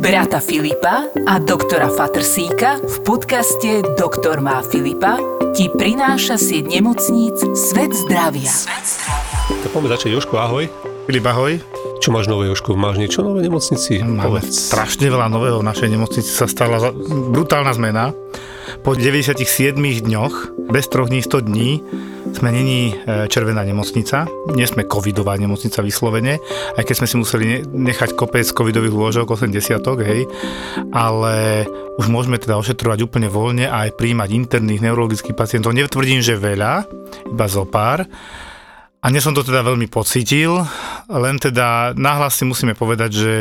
brata Filipa a doktora Fatersíka v podcaste Doktor má Filipa ti prináša sieť nemocníc Svet zdravia. Tak poďme začať. Jožko, ahoj. Filip, ahoj. Čo máš nové, Jožko? Máš niečo nové v nemocnici? Máme strašne veľa nového. V našej nemocnici sa stala brutálna zmena. Po 97 dňoch, bez 3 dní, 100 dní, sme není červená nemocnica, nie sme covidová nemocnica vyslovene, aj keď sme si museli nechať kopec covidových lôžok, 80, hej, ale už môžeme teda ošetrovať úplne voľne a aj prijímať interných neurologických pacientov. Netvrdím, že veľa, iba zo pár. A nie som to teda veľmi pocítil, len teda nahlas si musíme povedať, že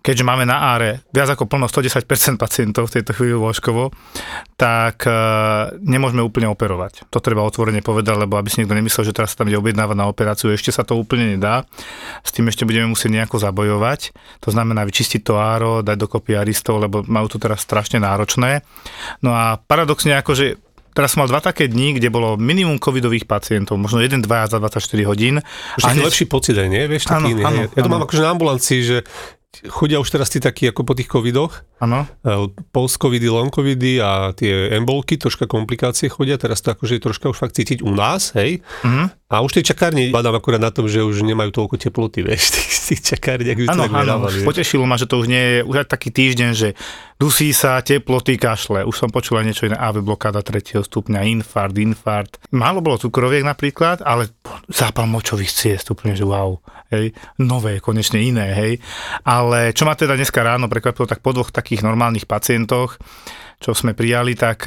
keďže máme na áre viac ako plno 110% pacientov v tejto chvíli lôžkovo, tak nemôžeme úplne operovať. To treba otvorene povedať, lebo aby si niekto nemyslel, že teraz sa tam ide objednávať na operáciu, ešte sa to úplne nedá. S tým ešte budeme musieť nejako zabojovať. To znamená vyčistiť to áro, dať dokopy aristov, lebo majú to teraz strašne náročné. No a paradoxne akože teraz som mal 2 také dni, kde bolo minimum covidových pacientov, možno 1-2 za 24 hodín. Už taký lepší pocit aj, nie? Vieš, taký iný. Ja to mám akože na ambulancii, že chodia už teraz tí takí ako po tých covidoch. Áno. Post-covidy, long-covidy a tie embolky, troška komplikácie chodia. Teraz to akože je troška už fakt cítiť u nás, hej. A už tie čakárne badám akurát na tom, že už nemajú toľko teploty, vieš, tých čakárne, ak by to tak nedávali. Potešilo ma, že to už nie je, už aj taký týždeň, že dusí sa, teploty, kašle. Už som počul aj niečo iné, AV blokáda 3. stupňa, infarkt. Málo bolo cukroviek napríklad, ale zápal močových ciest, úplne, že wow, hej. Nové, konečne iné, hej. Ale čo ma teda dneska ráno prekvapilo, tak po 2 takých normálnych pacientoch, čo sme prijali, tak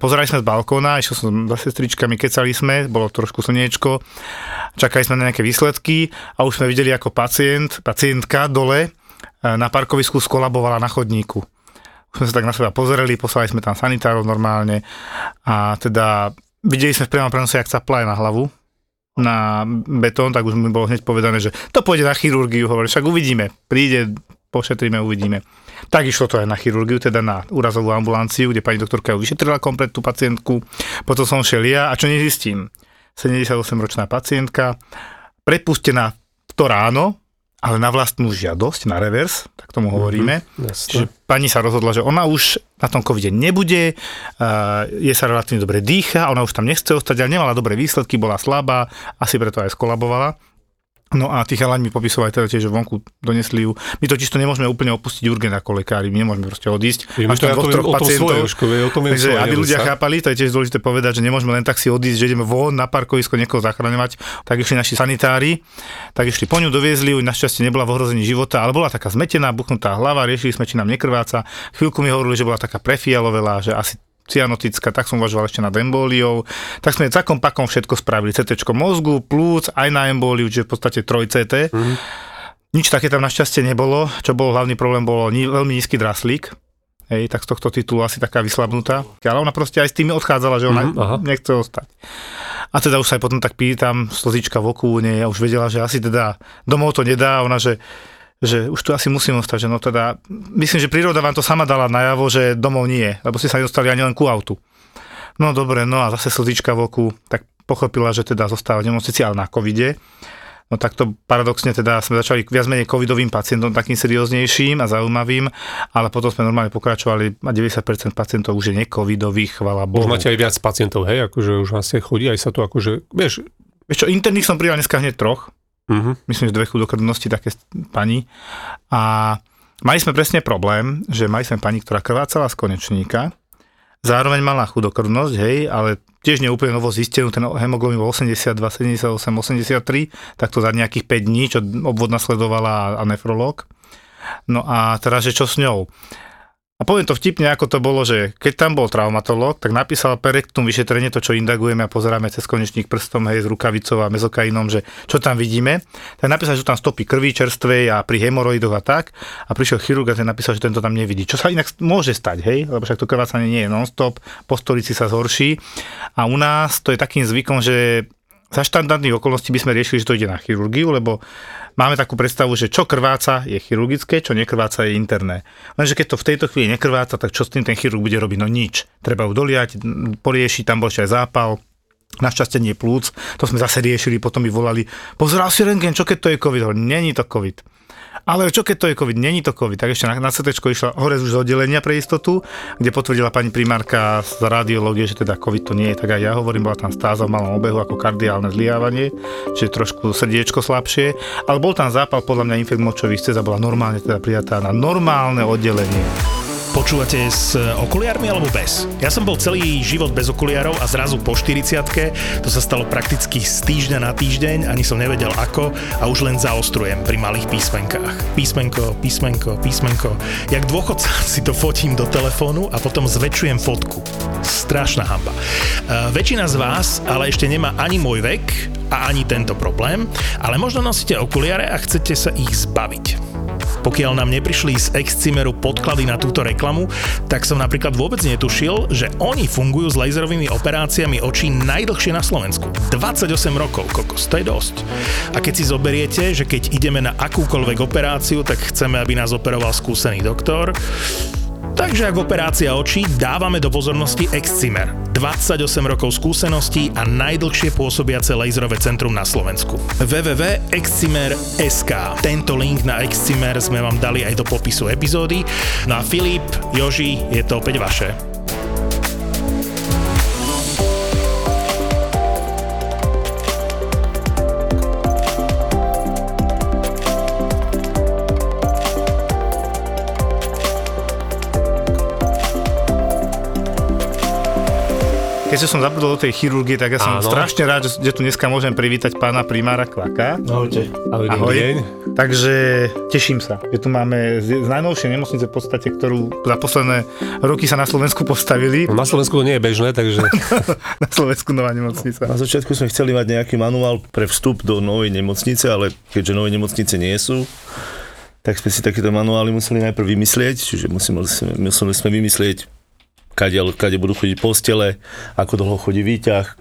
pozerali sme z balkóna, išiel som za sestričkami, kecali sme, bolo trošku slniečko, čakali sme na nejaké výsledky a už sme videli, ako pacientka dole na parkovisku skolabovala na chodníku. Už sme sa tak na seba pozerali, poslali sme tam sanitárov normálne a teda videli sme v priamom prenose, jak capla aj na hlavu, na betón, tak už mi bolo hneď povedané, že to pôjde na chirurgiu, hovorí, však uvidíme, príde, pošetríme, uvidíme. Tak išlo to aj na chirurgiu, teda na úrazovú ambulanciu, kde pani doktorka ju vyšetrila komplet tú pacientku. Potom som šiel ja a čo nezistím? 78-ročná pacientka, prepustená to ráno, ale na vlastnú žiadosť, na revers, tak tomu hovoríme. Čiže pani sa rozhodla, že ona už na tom covide nebude, je sa relatívne dobre dýcha, ona už tam nechce ostať, ale nemala dobré výsledky, bola slabá, asi preto aj skolabovala. No a tých halaň mi popisovali teda tiež, že vonku donesli ju. My to čisto nemôžeme úplne opustiť urgent ako lekári, my nemôžeme proste odísť. Až tam dvoch, troch pacientov. Takže aby ľudia chápali, to je tiež dôležité povedať, že nemôžeme len tak si odísť, že ideme von na parkovisko niekoho zachraňovať. Tak išli naši sanitári, tak išli po ňu, doviezli ju, našťastie nebola v ohrození života, ale bola taká zmetená, buchnutá hlava, riešili sme, či nám nekrváca. Chvíľku mi hovorili, že bola taká prefialovelá, že asi cyanotická, tak som uvažoval ešte nad embóliou. Tak sme takom pakom všetko spravili. CTčko mozgu, plúc, aj na embóliu, čiže v podstate 3 CT. Nič také tam našťastie nebolo. Čo bol hlavný problém, bolo veľmi nízky draslík. Hej, tak z tohto titulu asi taká vyslabnutá. Ale ona proste aj s tými odchádzala, že ona nechce ostať. A teda už sa aj potom tak pýtam, slzička v oku, nie, ja už vedela, že asi teda domov to nedá, ona, že už tu asi musím ostať, že no teda, myslím, že príroda vám to sama dala najavo, že domov nie, lebo ste sa nedostali ani len ku autu. No dobre, no a zase slzička v oku, tak pochopila, že teda zostáva v nemocnici, ale na covide. No tak to paradoxne teda sme začali viac menej covidovým pacientom, takým serióznejším a zaujímavým, ale potom sme normálne pokračovali a 90% pacientov už je necovidových, chvala Bohu. Už máte aj viac pacientov, hej, akože už asi chodí, aj sa to akože, vieš. Vieš čo, interných som prijal dneska hneď 3. Myslím, že 2 chudokrvnosti také pani. A mali sme presne problém, že mali sme pani, ktorá krvácala z konečníka, zároveň mala chudokrvnosť, hej, ale tiež neúplne novo zistenú, ten hemoglobin bol 82, 78, 83, takto za nejakých 5 dní, čo obvodná sledovala a nefrológ. No a teraz, že čo s ňou? A poviem to vtipne, ako to bolo, že keď tam bol traumatológ, tak napísal perektum vyšetrenie, to čo indagujeme a pozeráme cez konečník prstom, hej, s rukavicou a mezokainom, že čo tam vidíme, tak napísal, že tam stopy krvi čerstvej a pri hemoroidoch a tak. A prišiel chirurg a ten napísal, že tento tam nevidí. Čo sa inak môže stať, hej, lebo však to krvácanie nie je non-stop, po stolici sa zhorší. A u nás to je takým zvykom, že za štandardných okolností by sme riešili, že to ide na chirurgiu, lebo máme takú predstavu, že čo krváca je chirurgické, čo nekrváca je interné. Lenže keď to v tejto chvíli nekrváca, tak čo s tým ten chirurg bude robiť? No nič. Treba ju doliať, poriešiť, tam bol ešte aj zápal, našťastie nie plúc, to sme zase riešili, potom by volali, pozeral si rentgen, čo keď to je covid? Není to covid. Ale čo keď to je COVID? Není to COVID. Tak ešte na CTčko išla horez už z oddelenia pre istotu, kde potvrdila pani primárka z radiológie, že teda COVID to nie je. Tak aj ja hovorím, bola tam stáza v malom obehu ako kardiálne zlyhávanie, čiže trošku srdiečko slabšie, ale bol tam zápal, podľa mňa infarkt močových ciest a bola normálne teda prijatá na normálne oddelenie. Počúvate s okuliármi alebo bez? Ja som bol celý život bez okuliárov a zrazu po 40-ke, to sa stalo prakticky z týždňa na týždeň, ani som nevedel ako a už len zaostrujem pri malých písmenkách. Písmenko, písmenko, písmenko. Jak dôchodca si to fotím do telefónu a potom zväčšujem fotku. Strašná hanba. Väčšina z vás ale ešte nemá ani môj vek a ani tento problém, ale možno nosíte okuliare a chcete sa ich zbaviť. Pokiaľ nám neprišli z Excimeru podklady na túto reklamu, tak som napríklad vôbec netušil, že oni fungujú s laserovými operáciami očí najdlhšie na Slovensku. 28 rokov, kokos, to je dosť. A keď si zoberiete, že keď ideme na akúkoľvek operáciu, tak chceme, aby nás operoval skúsený doktor. Takže ak operácia očí, dávame do pozornosti Excimer. 28 rokov skúseností a najdlhšie pôsobiace laserové centrum na Slovensku. www.excimer.sk. Tento link na Excimer sme vám dali aj do popisu epizódy. No a Filip, Joži, je to opäť vaše. Keďže som zabudol do tej chirurgie, tak ja som strašne rád, že tu dneska môžem privítať pána primára Kváka. Ahojte. Ahoj. Deň. Takže teším sa, že tu máme z najnovšej nemocnice v podstate, ktorú za posledné roky sa na Slovensku postavili. No, na Slovensku to nie je bežné, takže... Na Slovensku nová nemocnica. Na začiatku sme chceli mať nejaký manuál pre vstup do novej nemocnice, ale keďže nové nemocnice nie sú, tak sme si takéto manuály museli najprv vymyslieť, čiže museli sme vymyslieť, kade budú chodiť postele, ako dlho chodí výťah,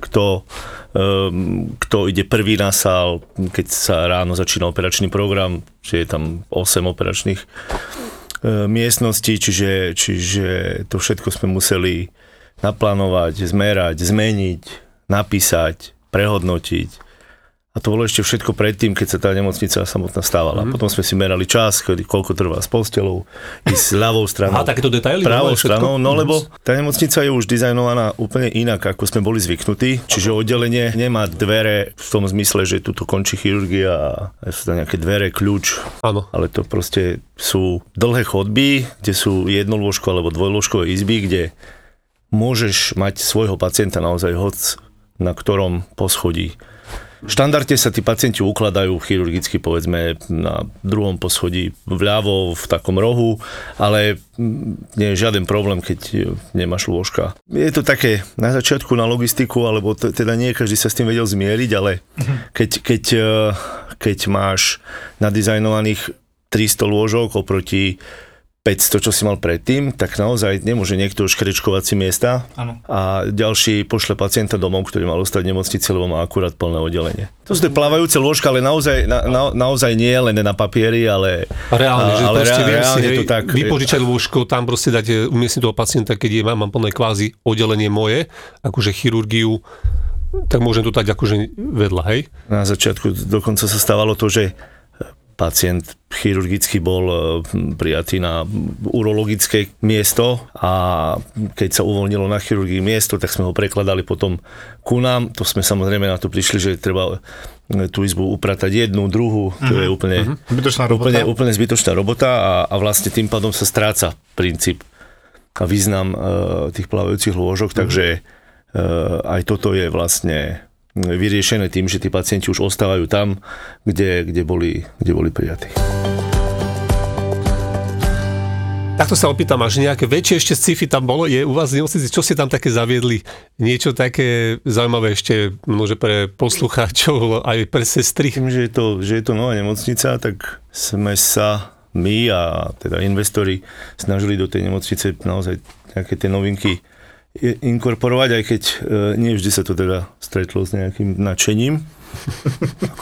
kto ide prvý na sál, keď sa ráno začína operačný program, že je tam 8 operačných miestností, čiže to všetko sme museli naplánovať, zmerať, zmeniť, napísať, prehodnotiť. A to bolo ešte všetko predtým, keď sa tá nemocnica samotná stávala. Potom sme si merali čas, koľko trvá s postelou, ísť s ľavou stranou, takéto detaily, pravou stranou, no lebo tá nemocnica je už dizajnovaná úplne inak, ako sme boli zvyknutí. Čiže oddelenie nemá dvere v tom zmysle, že tuto končí chirurgia a sú tam nejaké dvere, kľúč. Áno. Ale to proste sú dlhé chodby, kde sú jednolôžko alebo dvojlôžkové izby, kde môžeš mať svojho pacienta naozaj hoc na ktorom poschodí. V štandarde sa tí pacienti ukladajú chirurgicky, povedzme, na druhom poschodí vľavo, v takom rohu, ale nie je žiaden problém, keď nemáš lôžka. Je to také na začiatku na logistiku, alebo teda nie každý sa s tým vedel zmieriť, ale keď máš nadizajnovaných 300 lôžok oproti 500, čo si mal predtým, tak naozaj nemôže niekto už škrečkovať si miesta. Áno. A ďalší pošle pacienta domov, ktorý mal ostať v nemocnici, lebo má akurát plné oddelenie. To sú tie plávajúce lôžka, ale naozaj nie len na papieri, ale reálne, ale proste reálne si, to tak. Vypožičať lôžko, tam proste dať umiestniť toho pacienta, keď je mám plné kvázi oddelenie moje, akože chirurgiu, tak môžem to dať akože vedľa, hej? Na začiatku dokonca sa stávalo to, že pacient chirurgicky bol prijatý na urologické miesto a keď sa uvoľnilo na chirurgii miesto, tak sme ho prekladali potom ku nám. To sme samozrejme na to prišli, že treba tú izbu upratať jednu, druhú. To je úplne zbytočná robota a vlastne tým pádom sa stráca princíp a význam tých plavajúcich lôžok, takže aj toto je vlastne vyriešené tým, že tí pacienti už ostávajú tam, kde boli prijatí. Takto sa opýtam, až nejaké väčšie ešte sci-fi tam bolo, je u vás nemocnici, čo ste tam také zaviedli? Niečo také zaujímavé ešte môže pre poslucháčov, aj pre sestry? Tým, že je to nová nemocnica, tak sme sa my a teda investori snažili do tej nemocnice naozaj nejaké tie novinky inkorporovať, aj keď nie vždy sa to teda stretlo s nejakým nadšením.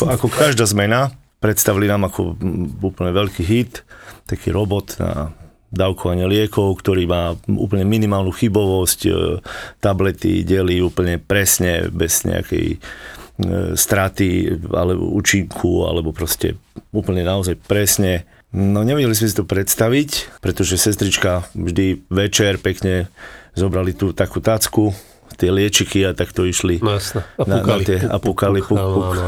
Ako každá zmena, predstavili nám ako úplne veľký hit, taký robot na dávkovanie liekov, ktorý má úplne minimálnu chybovosť, tablety delí úplne presne, bez nejakej straty, ale účinku, alebo proste úplne naozaj presne. No nevedeli sme si to predstaviť, pretože sestrička vždy večer pekne zobrali tú takú tácku, tie liečiky a takto išli a púkali puk.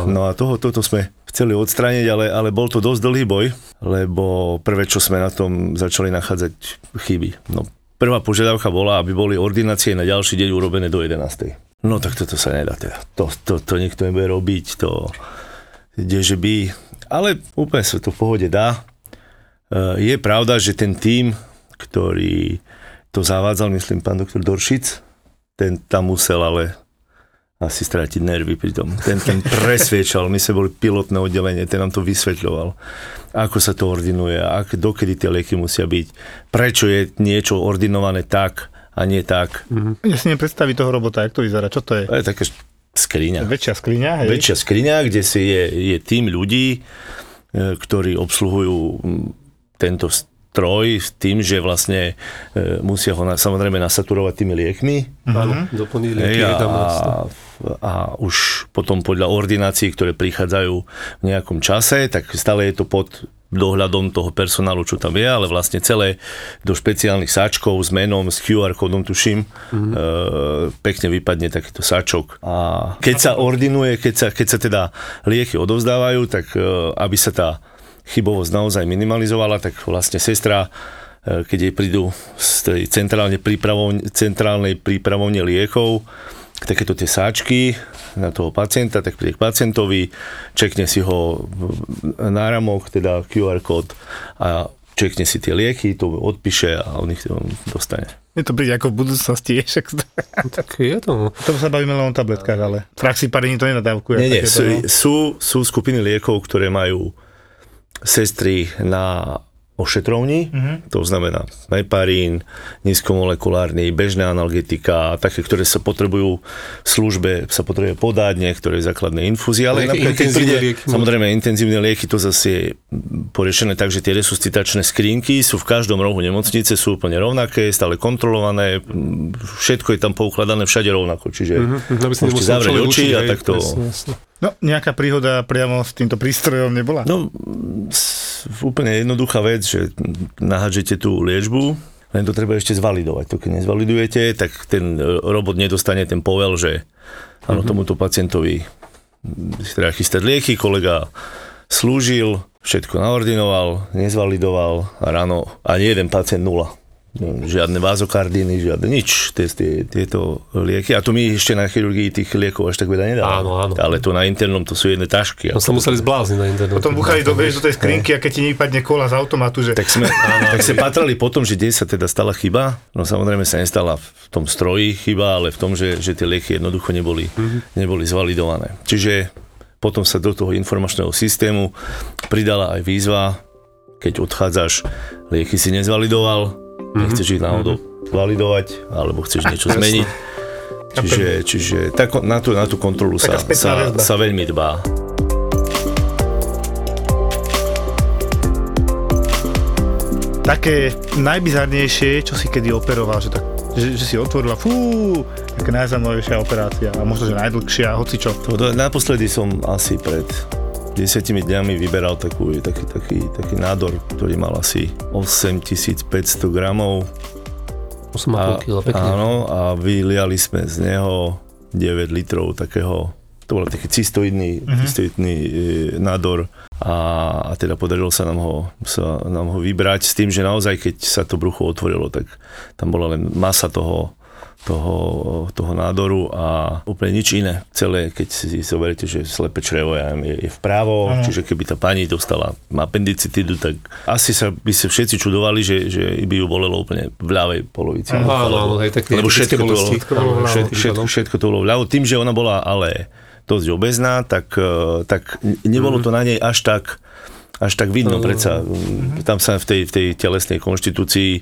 No a toto sme chceli odstrániť, ale bol to dosť dlhý boj, lebo prvé, čo sme na tom začali nachádzať chyby. No, prvá požiadavka bola, aby boli ordinácie na ďalší deň urobené do 11. No tak toto sa nedá teda. To nikto nebude robiť, to kdeže by. Ale úplne sa to v pohode dá. Je pravda, že ten tím, ktorý to zavádzal, myslím, pán doktor Doršic, ten tam musel ale asi stratiť nervy pri tom. Ten presviečal, my sme boli pilotné oddelenie, ten nám to vysvetľoval, ako sa to ordinuje, dokedy tie lieky musia byť, prečo je niečo ordinované tak a nie tak. Mm-hmm. Ja si nepredstaví toho robota, jak to vyzerá, čo to je? To je taká skriňa. Väčšia skriňa, kde si je tím ľudí, ktorí obsluhujú tento troj s tým, že vlastne musia ho samozrejme nasaturovať tými liekmi. Áno, doplniť lieky. A už potom podľa ordinácií, ktoré prichádzajú v nejakom čase, tak stále je to pod dohľadom toho personálu, čo tam je, ale vlastne celé do špeciálnych sáčkov s menom, s QR kódom, tuším, pekne vypadne takýto sáčok. A keď sa ordinuje, keď sa teda lieky odovzdávajú, tak aby sa tá chybovosť naozaj minimalizovala, tak vlastne sestra, keď jej prídu z tej centrálnej prípravovne liekov, takéto tie sáčky na toho pacienta, tak príde k pacientovi, čekne si ho na ramok, teda QR kód a čekne si tie lieky, to odpíše a on ich dostane. Je to príde ako v budúcnosti, tak je to. To sa bavíme len o tabletkách, ale fraxiparín to nenadávkuje. Nie, sú skupiny liekov, ktoré majú sestry na ošetrovni, to znamená heparín, nízkomolekulárny, bežná analgetika, také, ktoré sa potrebujú v službe, sa potrebuje podať, niektoré základné infúzie, ale samozrejme intenzívne lieky, to zase je poriešené tak, že tie resuscitačné skrinky sú v každom rohu nemocnice, sú úplne rovnaké, stále kontrolované, všetko je tam poukladané všade rovnako, čiže môžete zavrieť oči a takto. Jasne. No, nejaká príhoda priamo s týmto prístrojom nebola? No, úplne jednoduchá vec, že nahádžete tú liečbu, len to treba ešte zvalidovať. To keď nezvalidujete, tak ten robot nedostane ten povel, že áno, tomuto pacientovi treba chystať lieky, kolega slúžil, všetko naordinoval, nezvalidoval a ráno ani jeden pacient nula. Žiadne vázokardiny, žiadne nič, tieto lieky. A to my ešte na chirurgii tých liekov až tak veľa nedávame. Áno. Ale to na internom, to sú jedné tašky. Sa museli zblázniť na internom. Potom buchali do tej skrinky a keď ti nevypadne kola z automatu, že... Tak sme patrali potom, že kde sa teda stala chyba. No samozrejme sa nestala v tom stroji chyba, ale v tom, že tie lieky jednoducho neboli zvalidované. Čiže potom sa do toho informačného systému pridala aj výzva, keď odchádzaš, lieky si nezvalidoval, nechceš ich náhodou validovať, alebo chceš niečo zmeniť. Čiže na tú kontrolu sa veľmi dbá. Také najbizarnejšie, čo si kedy operoval, že si otvorila, taká najzaujímavejšia operácia a možno, že najdlhšia, hocičo. Naposledy som asi pred 10 dňami vyberal taký nádor, ktorý mal asi 8500 gramov. 8,5 kg, pekne. Áno, a vyliali sme z neho 9 litrov takého, to bol taký cystoidný nádor a teda podarilo sa nám ho vybrať s tým, že naozaj, keď sa to brucho otvorilo, tak tam bola len masa toho nádoru a úplne nič iné. Celé, keď si zoberiete, že slepé črevo je vpravo, čiže keby tá pani dostala appendicitidu, tak asi by sa všetci čudovali, že by ju bolelo úplne v ľavej polovici. Lebo všetko to bolo vľavo. Tým, že ona bola ale dosť obezná, tak nebolo to na nej až tak vidno, predsa tam sa v tej telesnej konštitúcii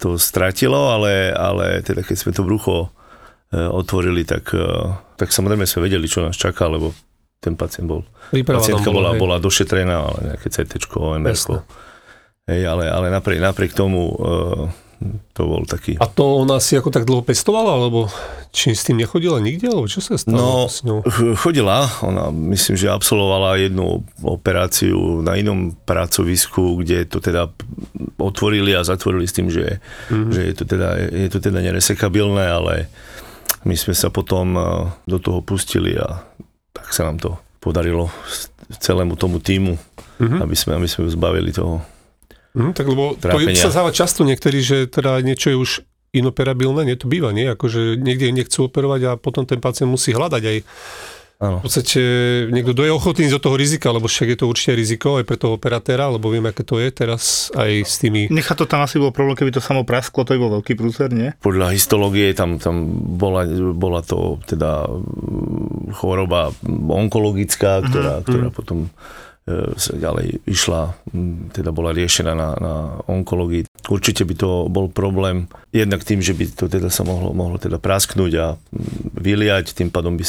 to stratilo, ale teda keď sme to brucho otvorili, tak samozrejme sme vedeli, čo nás čaká, lebo ten pacient bol. Pacientka bola došetrená, ale nejaké CT-čko, MR-ko. Ale napriek tomu To bol taký. A to ona si ako tak dlho pestovala, alebo či s tým nechodila nikde, alebo čo sa stalo s ňou? No, chodila, ona myslím, že absolvovala jednu operáciu na inom pracovisku, kde to teda otvorili a zatvorili s tým, že, že je to teda neresekabilné, ale my sme sa potom do toho pustili a tak sa nám to podarilo celému tomu týmu, aby sme zbavili toho. Tak lebo trápenia. To sa stáva často niektorí, že teda niečo je už inoperabilné, nie to býva, nie? Akože niekde nechcú operovať a potom ten pacient musí hľadať aj. Áno. V podstate niekto je ochotný do toho rizika, lebo však je to určite riziko aj pre toho operatéra, lebo viem, aké to je teraz aj s tými... Nechá to tam asi bol problém, keby to samo prasklo, to by bol veľký prúser, nie? Podľa histológie tam bola to teda choroba onkologická, ktorá potom... ďalej išla, teda bola riešená na onkológii. Určite by to bol problém, jednak tým, že by to teda sa mohlo teda prasknúť a vyliať, tým pádom by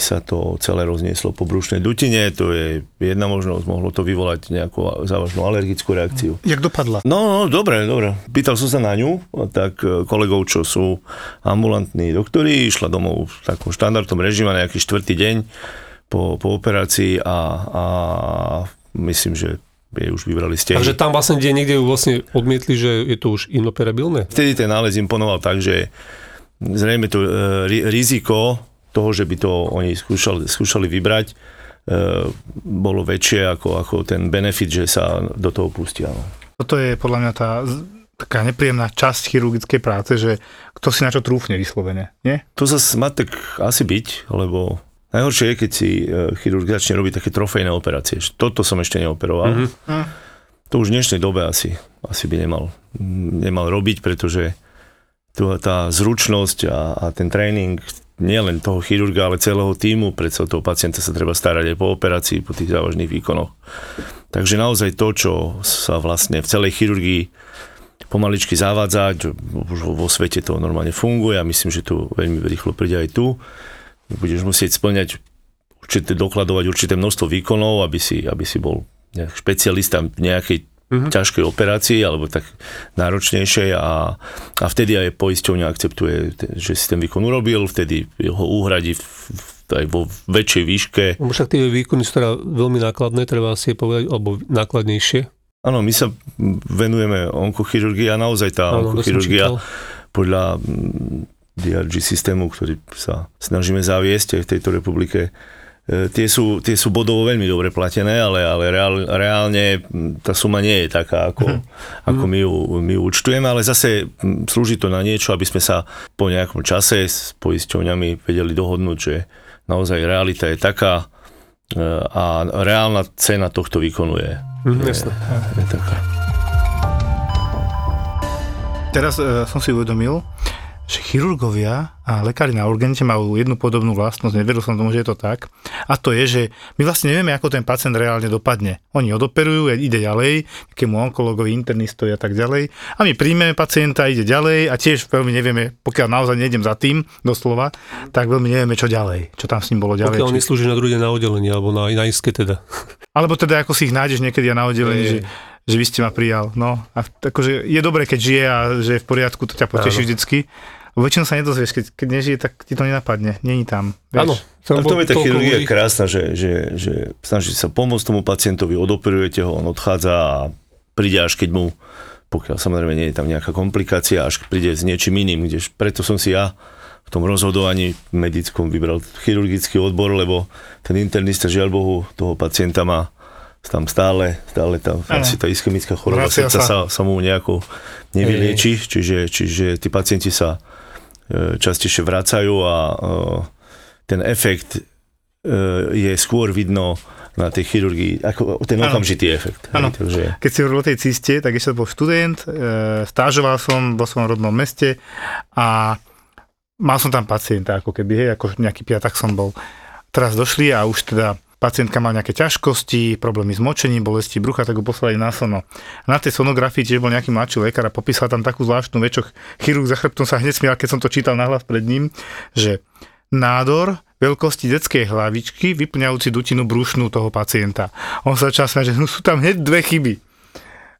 sa to celé roznieslo po brušnej dutine, to je jedna možnosť, mohlo to vyvolať nejakú závažnú alergickú reakciu. Jak dopadla? No, dobre. Pýtal som sa na ňu, tak kolegov, čo sú ambulantní doktori, išla domov v takom štandardnom režime nejaký štvrtý deň, po operácii a myslím, že je už vybrali stehny. Takže tam vlastne niekde vlastne odmietli, že je to už inoperabilné? Vtedy ten nález imponoval tak, že zrejme to riziko toho, že by to oni skúšali vybrať, bolo väčšie ako ten benefit, že sa do toho pustia. No. Toto je podľa mňa taká nepríjemná časť chirurgickej práce, že kto si na čo trúfne vyslovene, nie? To zase má tak asi byť, lebo najhoršie je, keď si chirurg začne robiť také trofejné operácie. Toto som ešte neoperoval. Mm-hmm. To už v dnešnej dobe asi by nemal robiť, pretože tá zručnosť a ten tréning nielen toho chirurga, ale celého týmu, predsa toho pacienta sa treba starať aj po operácii, po tých závažných výkonoch. Takže naozaj to, čo sa vlastne v celej chirurgii pomaličky zavádza, už vo svete to normálne funguje a myslím, že to veľmi rýchlo príde aj tu, budeš musieť splňať dokladovať určité množstvo výkonov, aby si bol špecialista v nejakej ťažkej operácii alebo tak náročnejšej a vtedy aj poisťovňa akceptuje, že si ten výkon urobil, vtedy ho uhradí aj vo väčšej výške. Však tie výkony sú teda veľmi nákladné, treba si povedať, alebo nákladnejšie. Áno, my sa venujeme onkochirurgii a naozaj tá onkochirurgia podľa DRG systému, ktorý sa snažíme zaviesť aj v tejto republike. Tie sú bodovo veľmi dobre platené, ale reálne tá suma nie je taká, ako my ju účtujeme, ale zase slúži to na niečo, aby sme sa po nejakom čase s poisťovňami vedeli dohodnúť, že naozaj realita je taká a reálna cena tohto výkonu je taká. Teraz som si uvedomil, že chirurgovia a lekári na urgente majú jednu podobnú vlastnosť, neveril som tomu, že je to tak, a to je, že my vlastne nevieme, ako ten pacient reálne dopadne. Oni odoperujú, ide ďalej, nejakému onkologovi, internistovi a tak ďalej, a my príjmeme pacienta, ide ďalej a tiež veľmi nevieme, pokiaľ naozaj nejdem za tým, doslova, tak veľmi nevieme, čo ďalej, čo tam s ním bolo ďalej. Pokiaľ on neslúži na druhé na oddelenie, alebo na iske teda. Alebo teda, ako si ich nájdeš niekedy na oddelení, že vy ste ma prijal. No, a akože je dobré, keď žije a že je v poriadku, to ťa poteší vždycky. Väčšinou sa nedozvieš, keď nežije, tak ti to nenapadne. Není tam, vieš. Áno. A v tom je tá chirurgia krásna, že snaží sa pomôcť tomu pacientovi, odoperujete ho, on odchádza a príde až keď mu, pokiaľ samozrejme nie je tam nejaká komplikácia, až príde s niečím iným, kdež preto som si ja v tom rozhodovaní medickom vybral chirurgický odbor, lebo ten internista, žiaľ Bohu, toho pacienta má tam stále tam asi tá ischemická choroba srdca sa mu nejako nevylieči, čiže tí pacienti sa častejšie vracajú a ten efekt je skôr vidno na tej chirurgii, ako ten okamžitý efekt. Áno, keď si hovoril o tej ciste, tak ešte bol študent, stážoval som vo svojom rodnom meste a mal som tam pacienta, ako keby, hej, ako nejaký piatak som bol. Teraz došli a už teda pacientka má nejaké ťažkosti, problémy s močením, bolesti brucha, tak ho poslali na sono. Na tej sonografii tiež bol nejaký mladší lekár a popísal tam takú zvláštnu vec, čo chirurg za chrbtom sa hneď smial, keď som to čítal nahlas pred ním, že nádor veľkosti detskej hlavičky vyplňajúci dutinu brušnú toho pacienta. On sa začal smiať, že sú tam hneď dve chyby.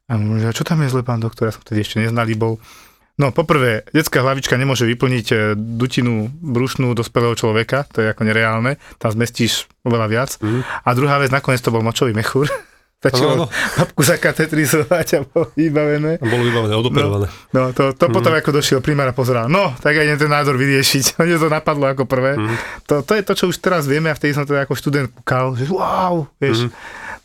A môže, čo tam je zle, pán doktor? Ja som vtedy ešte neznalý bol. No, poprvé, detská hlavička nemôže vyplniť dutinu brušnú dospelého človeka, to je ako nereálne, tam zmestíš oveľa viac. Mm. A druhá vec, nakoniec to bol močový mechúr. Začalo babku zakatedrizovať a bolo vybavené. Bolo vybavené, odoperované. No, to potom ako došiel primár a pozeral, no, tak aj idem ten nádor vyriešiť. Mne to napadlo ako prvé. Mm. To je to, čo už teraz vieme a vtedy som to ako študent kúkal, že wow, vieš. Mm.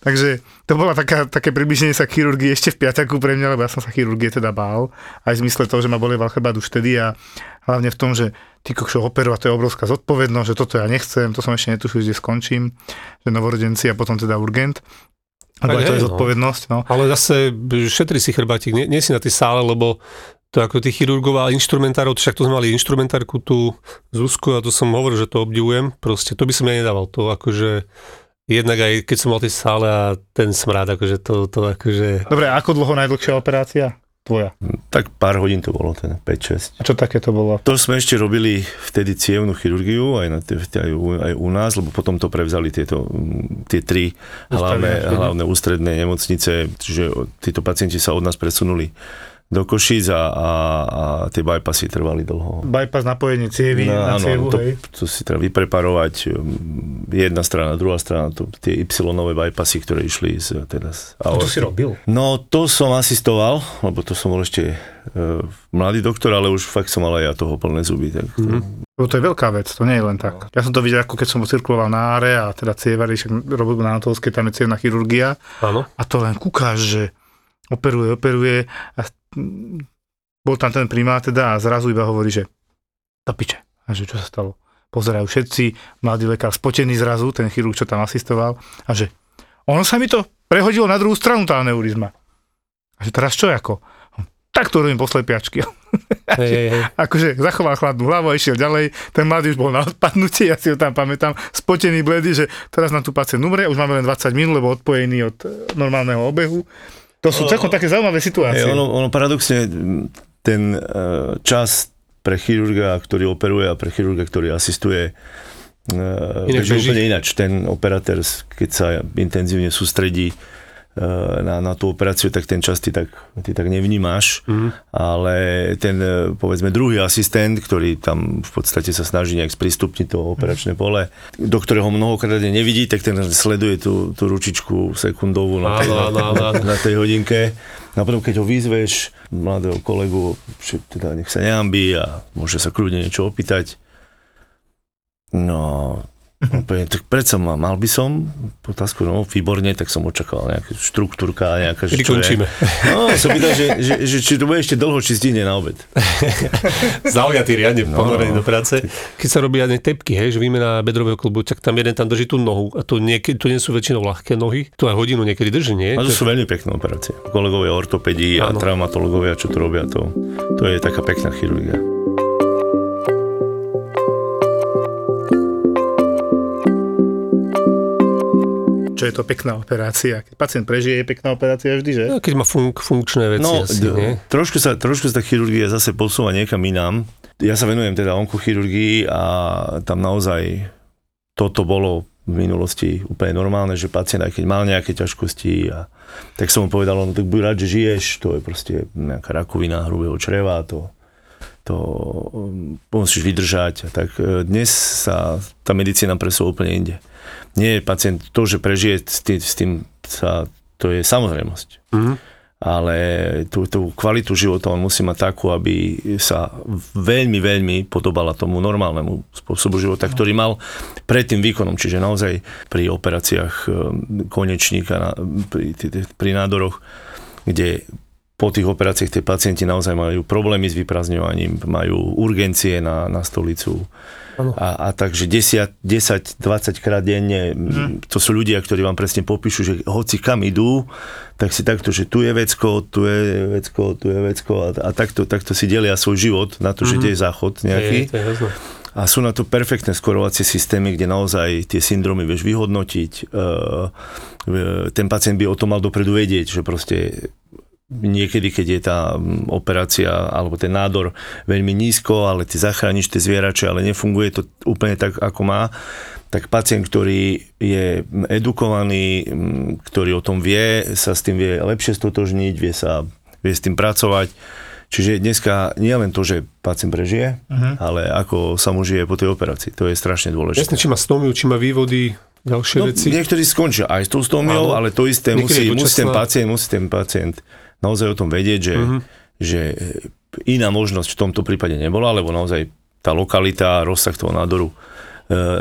Takže to bola také približenie sa chirurgie ešte v piataku pre mňa, lebo ja som sa chirurgie teda bál. Aj v zmysle toho, že ma bolieval chrbát už vtedy a hlavne v tom, že ty kokšo operovať, to je obrovská zodpovednosť, že toto ja nechcem, to som ešte netušil, kde skončím, že novorodenci a potom teda urgent. Lebo aj to je zodpovednosť, no. Ale zase šetri si chrbátik, nie si na tej sále, lebo to ako tých chirurgov a inštrumentárov, však tu sme mali inštrumentárku tú Zuzku a to som hovoril, že to obdivujem, proste to by som ja nedával, to akože jednak aj keď som mal tej sále a ten smrad, akože to akože... Dobre, ako dlho najdlhšia operácia tvoja? Tak pár hodín to bolo, teda 5-6. A čo také to bolo? To sme ešte robili vtedy cievnu chirurgiu, aj u nás, lebo potom to prevzali tie tri hlavné ústredné nemocnice, čiže títo pacienti sa od nás presunuli do Košíc a tie bypassy trvali dlho. Bypass napojenie cievy na cievu, hej? To si treba vypreparovať, jedna strana, druhá strana, tie Y-nové bypassy, ktoré išli z... Teda, to si robil? No, to som asistoval, lebo to som bol ešte mladý doktor, ale už fakt som mal aj ja toho plné zuby. Tak. Lebo to je veľká vec, to nie je len tak. Ja som to videl, ako keď som cirkuloval na áre a teda cievary, robil na Anatolskej, tam je cievna chirurgia. Áno. A to len kúkaš, že operuje a bol tam ten primár teda a zrazu iba hovorí, že to piče. A že čo sa stalo? Pozerajú všetci, mladý lekár spotený zrazu, ten chirurg, čo tam asistoval, a že ono sa mi to prehodilo na druhú stranu, tá aneurizma. A že teraz čo ako? Tak to robím poslepiačky. Akože zachoval chladnú hlavu a išiel ďalej, ten mladý už bol na odpadnutí, ja si ho tam pamätám, spotený, bledy, že teraz nám tu pacient umre, už máme len 20 minút, lebo odpojený od normálneho obehu. To sú celkom také zaujímavé situácie. Ono paradoxne, ten čas pre chirurga, ktorý operuje a pre chirurga, ktorý asistuje, je úplne ináč. Ten operatér, keď sa intenzívne sústredí na tú operáciu, tak ten čas ty tak nevnímáš, ale ten, povedzme, druhý asistent, ktorý tam v podstate sa snaží nejak sprístupniť to operačné pole, do ktorého mnohokrát nevidí, tak ten sleduje tú ručičku sekundovú na tej hodinke. A potom, keď ho vyzveš, mladého kolegu, teda nech sa nehambí a môže sa kľudne niečo opýtať. No... Tak predsa mal by som otázku, no výborne, tak som očakal nejaká štruktúrka, nejaká... Prikončíme. No, som pýtal, že či to bude ešte dlho, či stihne na obed. Zaujatý riadne, ponorený do práce. Keď sa robí aj tepky, hej, že výmena bedrového klubu, tak tam jeden tam drží tú nohu a to nie sú väčšinou ľahké nohy, to aj hodinu niekedy drží, nie? A to sú veľmi pekné operácie. Kolegovia ortopedii a traumatológovia, čo to robia, to je taká pekná chirurgia. Čo je to pekná operácia. Keď pacient prežije, je pekná operácia vždy, že? No, keď má funkčné veci asi, nie? Trošku sa tá chirurgia zase posúva niekam inám. Ja sa venujem teda onkochirurgii a tam naozaj toto bolo v minulosti úplne normálne, že pacient, aj keď mal nejaké ťažkosti, tak som mu povedal, no tak buď rád, že žiješ, to je proste nejaká rakovina hrubého čreva, to musíš vydržať. Tak dnes sa tá medicína presúva úplne inde. Nie, pacient to, že prežije s tým sa, to je samozrejmosť. Mm-hmm. Ale tú kvalitu života on musí mať takú, aby sa veľmi, veľmi podobala tomu normálnemu spôsobu života, ktorý mal pred tým výkonom. Čiže naozaj pri operáciách konečníka, pri nádoroch, kde po tých operáciách tie pacienti naozaj majú problémy s vyprázdňovaním, majú urgencie na stolicu. A takže 10, 20 krát denne, to sú ľudia, ktorí vám presne popíšu, že hoci kam idú, tak si takto, že tu je vecko a takto si delia svoj život na to, že je záchod nejaký. To je a sú na to perfektné skorovacie systémy, kde naozaj tie syndromy vieš vyhodnotiť. Ten pacient by o tom mal dopredu vedieť, že proste Niekedy, keď je tá operácia alebo ten nádor veľmi nízko, ale ty zachrániš tie zvierače, ale nefunguje to úplne tak, ako má, tak pacient, ktorý je edukovaný, ktorý o tom vie, sa s tým vie lepšie stotožniť, vie s tým pracovať. Čiže dneska nie len to, že pacient prežije, ale ako sa mu žije po tej operácii. To je strašne dôležité. Jasne, či má stómiu, či má vývody, ďalšie veci. Niektorí skončia aj s tou stómiou, ale to isté musí ten pacient naozaj o tom vedieť, že iná možnosť v tomto prípade nebola, lebo naozaj tá lokalita, rozsah toho nádoru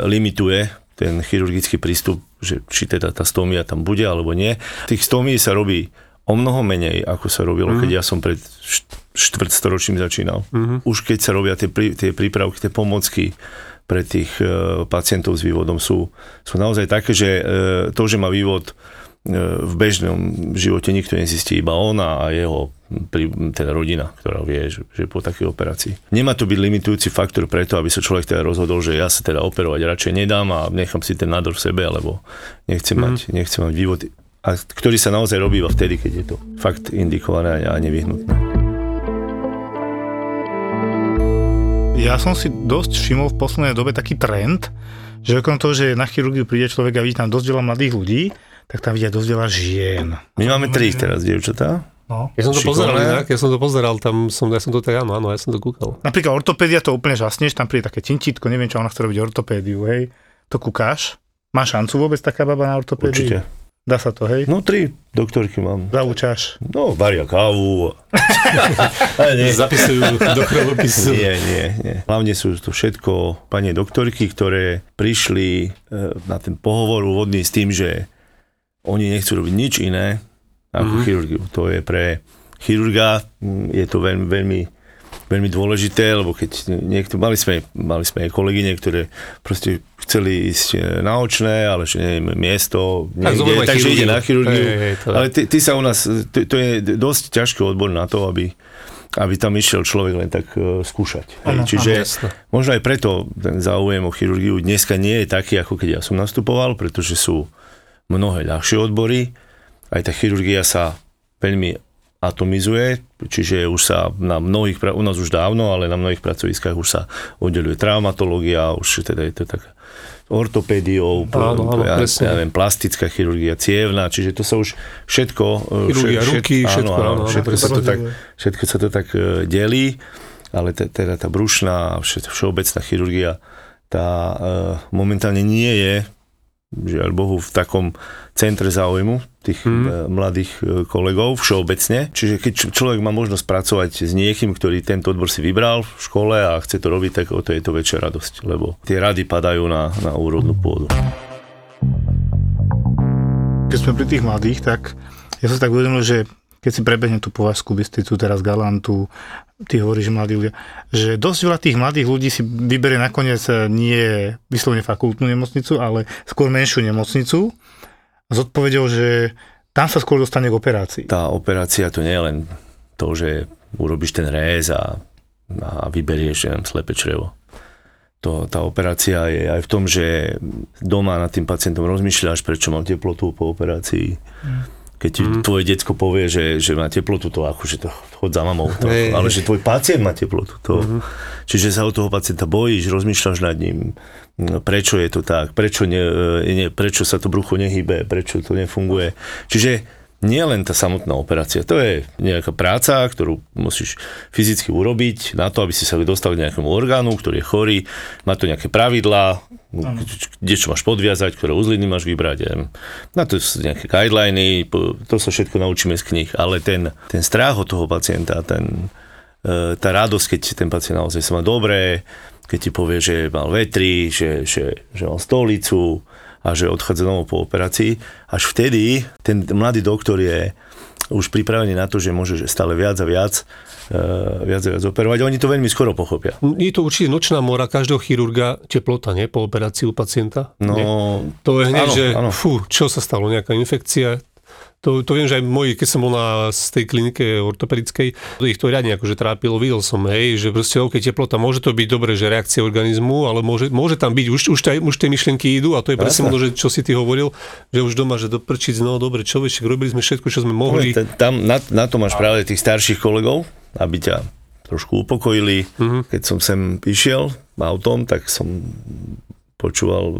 limituje ten chirurgický prístup, že či teda tá stómia tam bude alebo nie. Tých stómií sa robí o mnoho menej, ako sa robilo, keď ja som pred štvrtstoročím začínal. Už keď sa robia tie prípravky, tie pomocky pre tých pacientov s vývodom sú naozaj také, že to, že má vývod v bežnom živote nikto nezistí, iba ona a jeho teda rodina, ktorá vie, že po takej operácii. Nemá to byť limitujúci faktor preto, aby sa človek teda rozhodol, že ja sa teda operovať radšej nedám a nechám si ten nádor v sebe, lebo nechcem mať vývod, a ktorý sa naozaj robí iba vtedy, keď je to fakt indikované a nevyhnutné. Ja som si dosť všimol v poslednej dobe taký trend, že okrem toho, že na chirurgiu príde človek a vidí tam dosť veľa mladých ľudí, tak tam vidia dosť veľa žien. My máme 3 teraz dievčatá. No. Ja som to pozeral, ja som to kúkal. Napríklad ortopédia, to úplne žasneš, tam príde také tintítko, neviem, čo ona chce robiť ortopédiu, hej. To kúkáš? Má šancu vôbec taká baba na ortopédii? Určite. Dá sa to, hej? No 3 doktorky mám. Zaučáš? No, varia kávu. Zapisujú do krvopisu. Nie. Hlavne sú to všetko pani doktorky, ktoré prišli na ten pohovor úvodný s tým, že oni nechcú robiť nič iné ako chirurgiu. To je pre chirurga, je to veľmi, veľmi, veľmi dôležité, lebo keď niekto, mali sme kolegyne, ktoré proste chceli ísť na očné, ale že neviem, miesto, niekde, takže ide na chirurgiu. Ale ty sa u nás, to je dosť ťažký odbor na to, aby tam išiel človek len tak skúšať. Čiže možno aj preto ten záujem o chirurgiu dneska nie je taký, ako keď ja som nastupoval, pretože sú mnohé ľahšie odbory. Aj tá chirurgia sa veľmi atomizuje, čiže už sa na mnohých, u nás už dávno, ale na mnohých pracoviskách už sa oddeluje traumatológia, už teda je to taká ortopédiou, plastická chirurgia, cievna, čiže to sa už všetko... Chirurgia ruky, všetko sa to tak delí, ale teda tá brušná, všeobecná chirurgia, tá momentálne nie je, žiaľ Bohu, v takom centre záujmu tých mladých kolegov všeobecne. Čiže keď človek má možnosť pracovať s niekým, ktorý tento odbor si vybral v škole a chce to robiť, tak o to je to väčšia radosť, lebo tie rady padajú na úrodnú pôdu. Keď sme pri tých mladých, tak ja som tak uvedomil, že keď si prebehnem tú považskú Bystricu, teraz Galantu, ty hovoríš mladí ľudia, že dosť veľa tých mladých ľudí si vyberie nakoniec nie vyslovene fakultnú nemocnicu, ale skôr menšiu nemocnicu s odpovedou, že tam sa skôr dostane k operácii. Tá operácia to nie je len to, že urobíš ten réz a vyberieš slepé črevo. Tá operácia je aj v tom, že doma nad tým pacientom rozmýšľaš, prečo mám teplotu po operácii. Keď ti tvoje decko povie, že má teplotu, to akože to chod za mamou. Ale že tvoj pacient má teplotu. Čiže sa od toho pacienta bojíš, rozmýšľaš nad ním, prečo je to tak, prečo sa to brucho nehybe, prečo to nefunguje. Čiže nie len tá samotná operácia, to je nejaká práca, ktorú musíš fyzicky urobiť na to, aby si sa dostal k nejakému orgánu, ktorý je chorý, má to nejaké pravidlá, kde čo máš podviazať, ktoré uzliny máš vybrať. Na to sú nejaké guideliny, to sa všetko naučíme z kníh, ale ten strach od toho pacienta, tá radosť, keď ten pacient naozaj sa má dobre, keď ti povie, že mal vetri, že mal stolicu, a že odchádza domov po operácii, až vtedy ten mladý doktor je už pripravený na to, že môže stále viac a viac operovať. Oni to veľmi skoro pochopia. Je to určite nočná mora každého chirurga, teplota, nie? Po operácii u pacienta? No, nie? To je hneď, že fú, čo sa stalo, nejaká infekcia, To viem, že aj moji, keď som bol z tej klinike ortopedickej, ich to riadne akože trápilo, videl som, hej, že proste OK, teplota, môže to byť dobre, že reakcia organizmu, ale môže tam byť, už tie myšlienky idú a to je presne ono, čo si ty hovoril, že už doma, že doprčiť, no dobre, človeček, robili sme všetko, čo sme mohli. Tam na to máš práve tých starších kolegov, aby ťa trošku upokojili. Keď som sem išiel autom, tak som počúval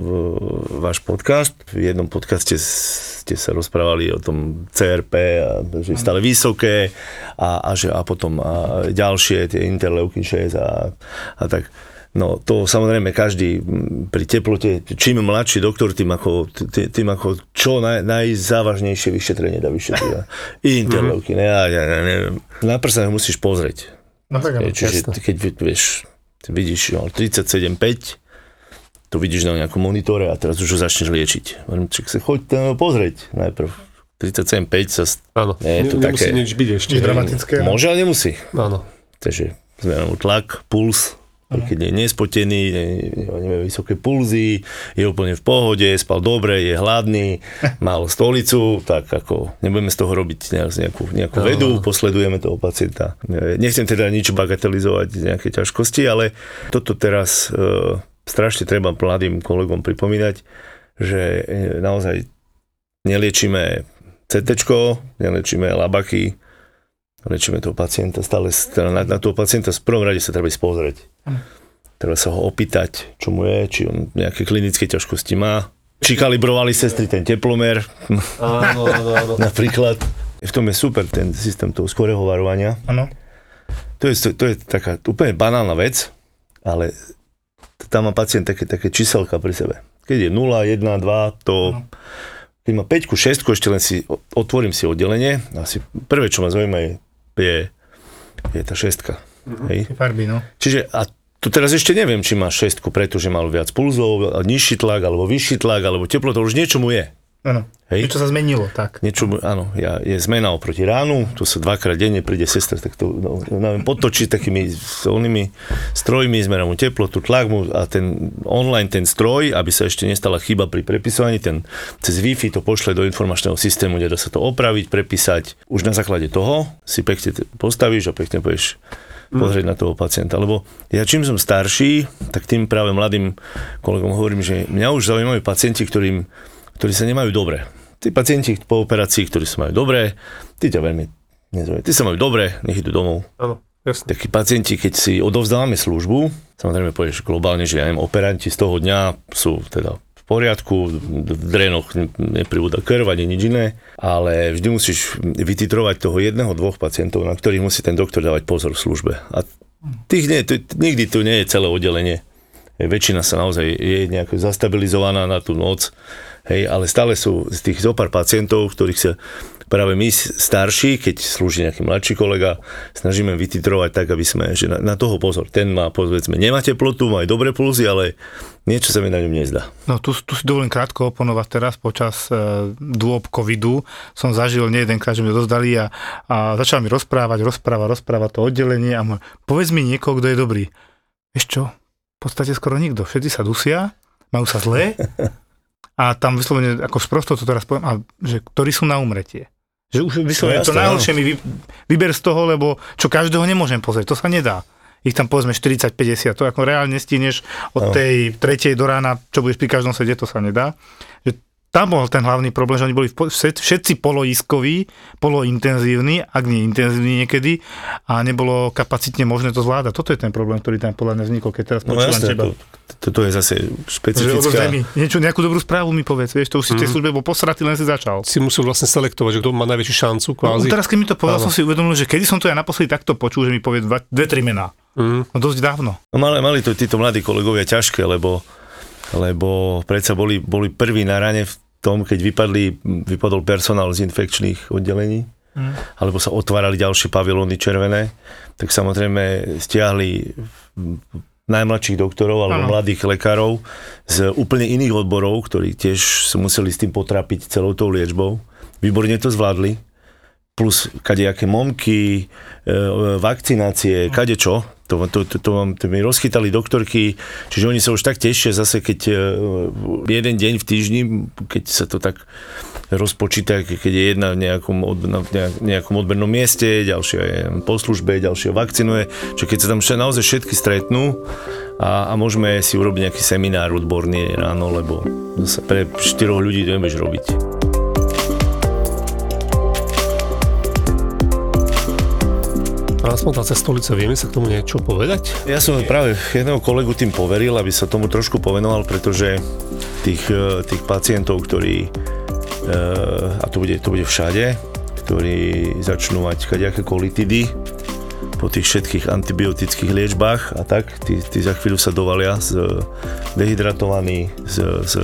váš podcast. V jednom podcaste ste sa rozprávali o tom CRP, že stále vysoké a potom a ďalšie, tie interleukin 6 a tak. No to samozrejme každý pri teplote, čím mladší doktor, tým ako čo najzávažnejšie vyšetrenie dá vyšetriť. Interleukin, ja neviem. Na prsa musíš pozrieť. Čiže keď vidíš 37,5, to vidíš na nejakom monitore a teraz už ho začneš liečiť. Čiže sa choď tam pozrieť najprv. 37,5 sa... Áno, nemusí nič byť ešte. Dramatické. Môže, ale nemusí. Áno. Takže zmena mu tlak, puls, keď je nespotený, nemá vysoké pulzy, je úplne v pohode, spal dobre, je hladný, mal stolicu, tak ako nebudeme z toho robiť nejakú vedu, posledujeme toho pacienta. Nechcem teda nič bagatelizovať, nejaké ťažkosti, ale toto teraz... strašne treba mladým kolegom pripomínať, že naozaj neliečíme CTčko, neliečíme labaky, neliečíme toho pacienta, stále na toho pacienta v prvom rade sa treba spozrieť. Treba sa ho opýtať, čo mu je, či on nejaké klinické ťažkosti má, či kalibrovali sestry ten teplomer, áno. Napríklad. V tom je super ten systém toho skorého varovania. Áno. To je taká úplne banálna vec, ale tam má pacient také číselka pri sebe. Keď je 0, 1, 2, to... Keď má 5, 6, ešte len si otvorím si oddelenie. Asi prvé, čo ma zaujíma, je tá 6. Hej. Farby, no. Čiže, a tu teraz ešte neviem, či má 6, pretože mal viac pulzov, nižší tlak, alebo vyšší tlak, alebo teplota, už niečo mu je. Áno, niečo sa zmenilo, tak. Je zmena oproti ránu, to sa dvakrát denne príde sestra, tak to potočí takými onými strojmi, zmena mu teplotu, tlak mu a ten online, ten stroj, aby sa ešte nestala chyba pri prepisovaní, ten cez Wi-Fi to pošle do informačného systému, kde dá sa to opraviť, prepísať. Už na základe toho si pekne postavíš a pekne budeš pozrieť na toho pacienta, lebo ja čím som starší, tak tým práve mladým kolegom hovorím, že mňa už zaujímajú pacienti, ktorí sa nemajú dobre. Tí pacienti po operácii, ktorí sa majú dobre, tí ťa veľmi nezaujímajú. Tí sa majú dobre, nech idú domov. Áno, jasne. Takí pacienti, keď si odovzdávame službu, samozrejme povieš globálne, že ja neviem, operanti z toho dňa sú teda v poriadku, v drenoch nepribúda krv ani nič iné, ale vždy musíš vytitrovať toho jedného, dvoch pacientov, na ktorých musí ten doktor dávať pozor v službe. A tých nikdy tu nie je celé oddelenie. Väčšina sa naozaj je nejako zastabilizovaná na tú noc. Hej, ale stále sú z tých zopár pacientov, ktorých sa práve my starší, keď slúži nejaký mladší kolega, snažíme vytitrovať tak, aby sme, že na toho pozor, ten má, povedzme, nemá teplotu, má aj dobré pulzy, ale niečo sa mi na ňom nezdá. No tu si dovolím krátko oponovať teraz, počas dôb covidu som zažil nejedenkrát, že mi to dozdali a začal mi rozprávať to oddelenie a povedz mi niekoho, kto je dobrý. Vieš čo? V podstate skoro nikto. Všetci sa dusia, majú sa zlé. A tam vyslovene, ako sprosto to teraz poviem, že ktorí sú na umretie. Že už vyslovene to najhoršie mi vyber z toho, lebo čo každého nemôžem pozrieť, to sa nedá. Ich tam povedzme 40-50, to ako reálne stíneš od tej tretej do rána, čo budeš pri každom sede, to sa nedá. Že tam bol ten hlavný problém, že oni boli všetci poloiskoví, polointenzívni, ak nie intenzívni niekedy, a nebolo kapacitne možné to zvládať. Toto je ten problém, ktorý tam podľa mňa vznikol, keď teraz počúvam teba. To je zase špecifická... Nejakú dobrú správu mi povedz, vieš, to už si v tej službe bol posratý, len si začal. Si musel vlastne selektovať, že kto má najväčšiu šancu, kvázi. No, teraz, keď mi to povedal, som si uvedomil, že kedy som to ja naposledy takto počul, že mi povie 2-3 mená. No dosť dávno. No, mali to títo mladí kolegovia ťažké, lebo predsa boli prví na rane v tom, keď vypadol personál z infekčných oddelení, alebo sa otvárali ďalšie pavilóny červené, tak samozrejme stiahli najmladších doktorov alebo mladých lekárov z úplne iných odborov, ktorí tiež museli s tým potrapiť celou tou liečbou. Výborne to zvládli. Plus kadejaké momky, vakcinácie, kadečo. To mi rozchytali doktorky, čiže oni sa už tak tešia zase, keď jeden deň v týždni, keď sa to tak rozpočítať, keď je jedna v nejakom odbernom mieste, ďalšia je po službe, ďalšia vakcinuje. Čiže keď sa tam naozaj všetky stretnú a môžeme si urobiť nejaký seminár odborný ráno, lebo zase pre 4 ľudí to nebudeš robiť. Transplantácia stolice, vieme sa k tomu niečo povedať? Ja som práve jedného kolegu tým poveril, aby sa tomu trošku povenoval, pretože tých pacientov, ktorí, a to bude všade, ktorí začnú mať kadejaké kolitidy po tých všetkých antibiotických liečbách a tak, tí za chvíľu sa dovalia dehydratovaní s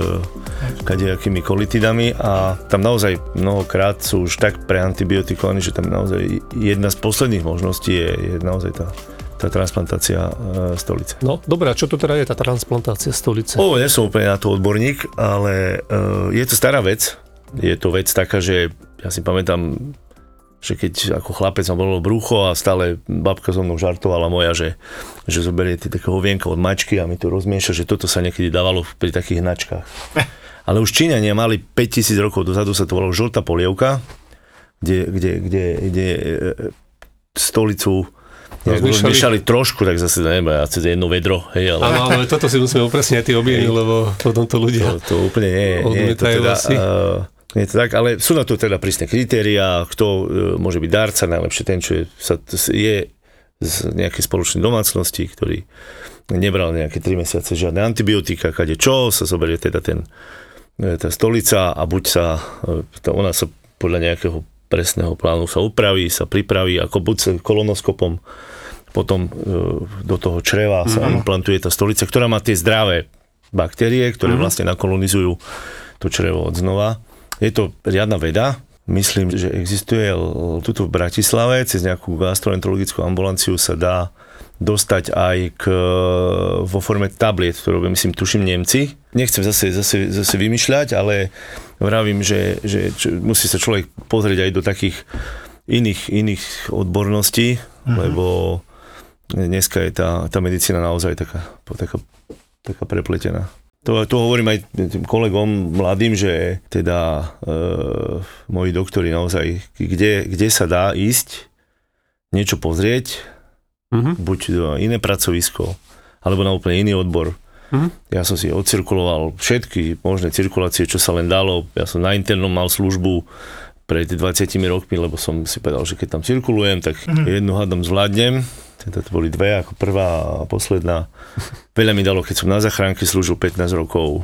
kadejakými kolitidami a tam naozaj mnohokrát sú už tak preantibiotikovaní, že tam naozaj jedna z posledných možností je naozaj tá transplantácia stolice. No, dobrá, čo to teda je tá transplantácia stolice? Nie som úplne na to odborník, ale je to stará vec. Je to vec taká, že ja si pamätám, že keď ako chlapec som bolelo brucho a stále babka so mnou žartovala moja, že zoberie takého vienka od mačky a mi to rozmieša, že toto sa niekedy dávalo pri takých hnačkách. Ale už Číňania mali 5000 rokov dozadu, sa to volalo žltá polievka, kde stolicu rozmiešali trošku, tak zase neviem, a cez jedno vedro. Hej, ale... Áno, toto si musíme upresniť tie objemy, lebo potom to ľudia to úplne nie je to teda, asi. Nie to tak, ale sú na to teda prísne kritériá, kto môže byť darca, najlepšie ten, čo je z nejakej spoločnej domácnosti, ktorý nebral nejaké 3 mesiace žiadne antibiotika, kade čo, sa zoberie teda tá stolica a buď sa, ona sa podľa nejakého presného plánu sa upraví, sa pripraví, ako buď sa kolonoskopom, potom do toho čreva sa implantuje tá stolica, ktorá má tie zdravé baktérie, ktoré vlastne nakolonizujú to črevo odznova. Je to riadna veda. Myslím, že existuje tuto v Bratislave, cez nejakú gastroenterologickú ambulanciu sa dá dostať aj vo forme tabliet, ktorú myslím, tuším Nemci. Nechcem zase vymýšľať, ale vravím, že musí sa človek pozrieť aj do takých iných odborností, lebo dneska je tá medicína naozaj taká prepletená. To hovorím aj tým kolegom mladým, že teda moji doktori naozaj, kde sa dá ísť, niečo pozrieť, buď iné pracovisko, alebo na úplne iný odbor. Ja som si odcirkuloval všetky možné cirkulácie, čo sa len dalo. Ja som na internom mal službu pred 20 rokmi, lebo som si povedal, že keď tam cirkulujem, tak jednu hádam zvládnem. Teda to boli dve, ako prvá a posledná. Veľa mi dalo, keď som na zachránke slúžil 15 rokov.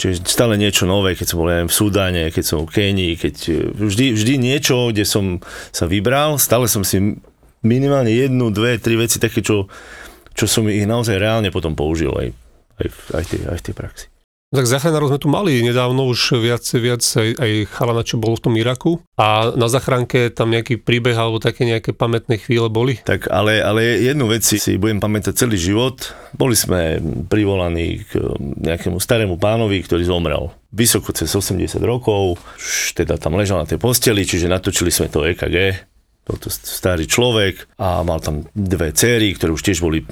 Čiže stále niečo nové, keď som bol v Súdane, keď som v Kenii, vždy niečo, kde som sa vybral. Stále som si minimálne 1, 2, 3 veci také, čo som ich naozaj reálne potom použil aj v tej praxi. Tak záchranárov sme tu mali nedávno už viac aj chalana, čo bol v tom Iraku a na záchranke tam nejaký príbeh alebo také nejaké pamätné chvíle boli. Tak ale jednu vec si budem pamätať celý život. Boli sme privolaní k nejakému starému pánovi, ktorý zomrel vysoko cez 80 rokov, teda tam ležal na tej posteli, čiže natočili sme to EKG. Bol to starý človek a mal tam dve dcéry, ktoré už tiež boli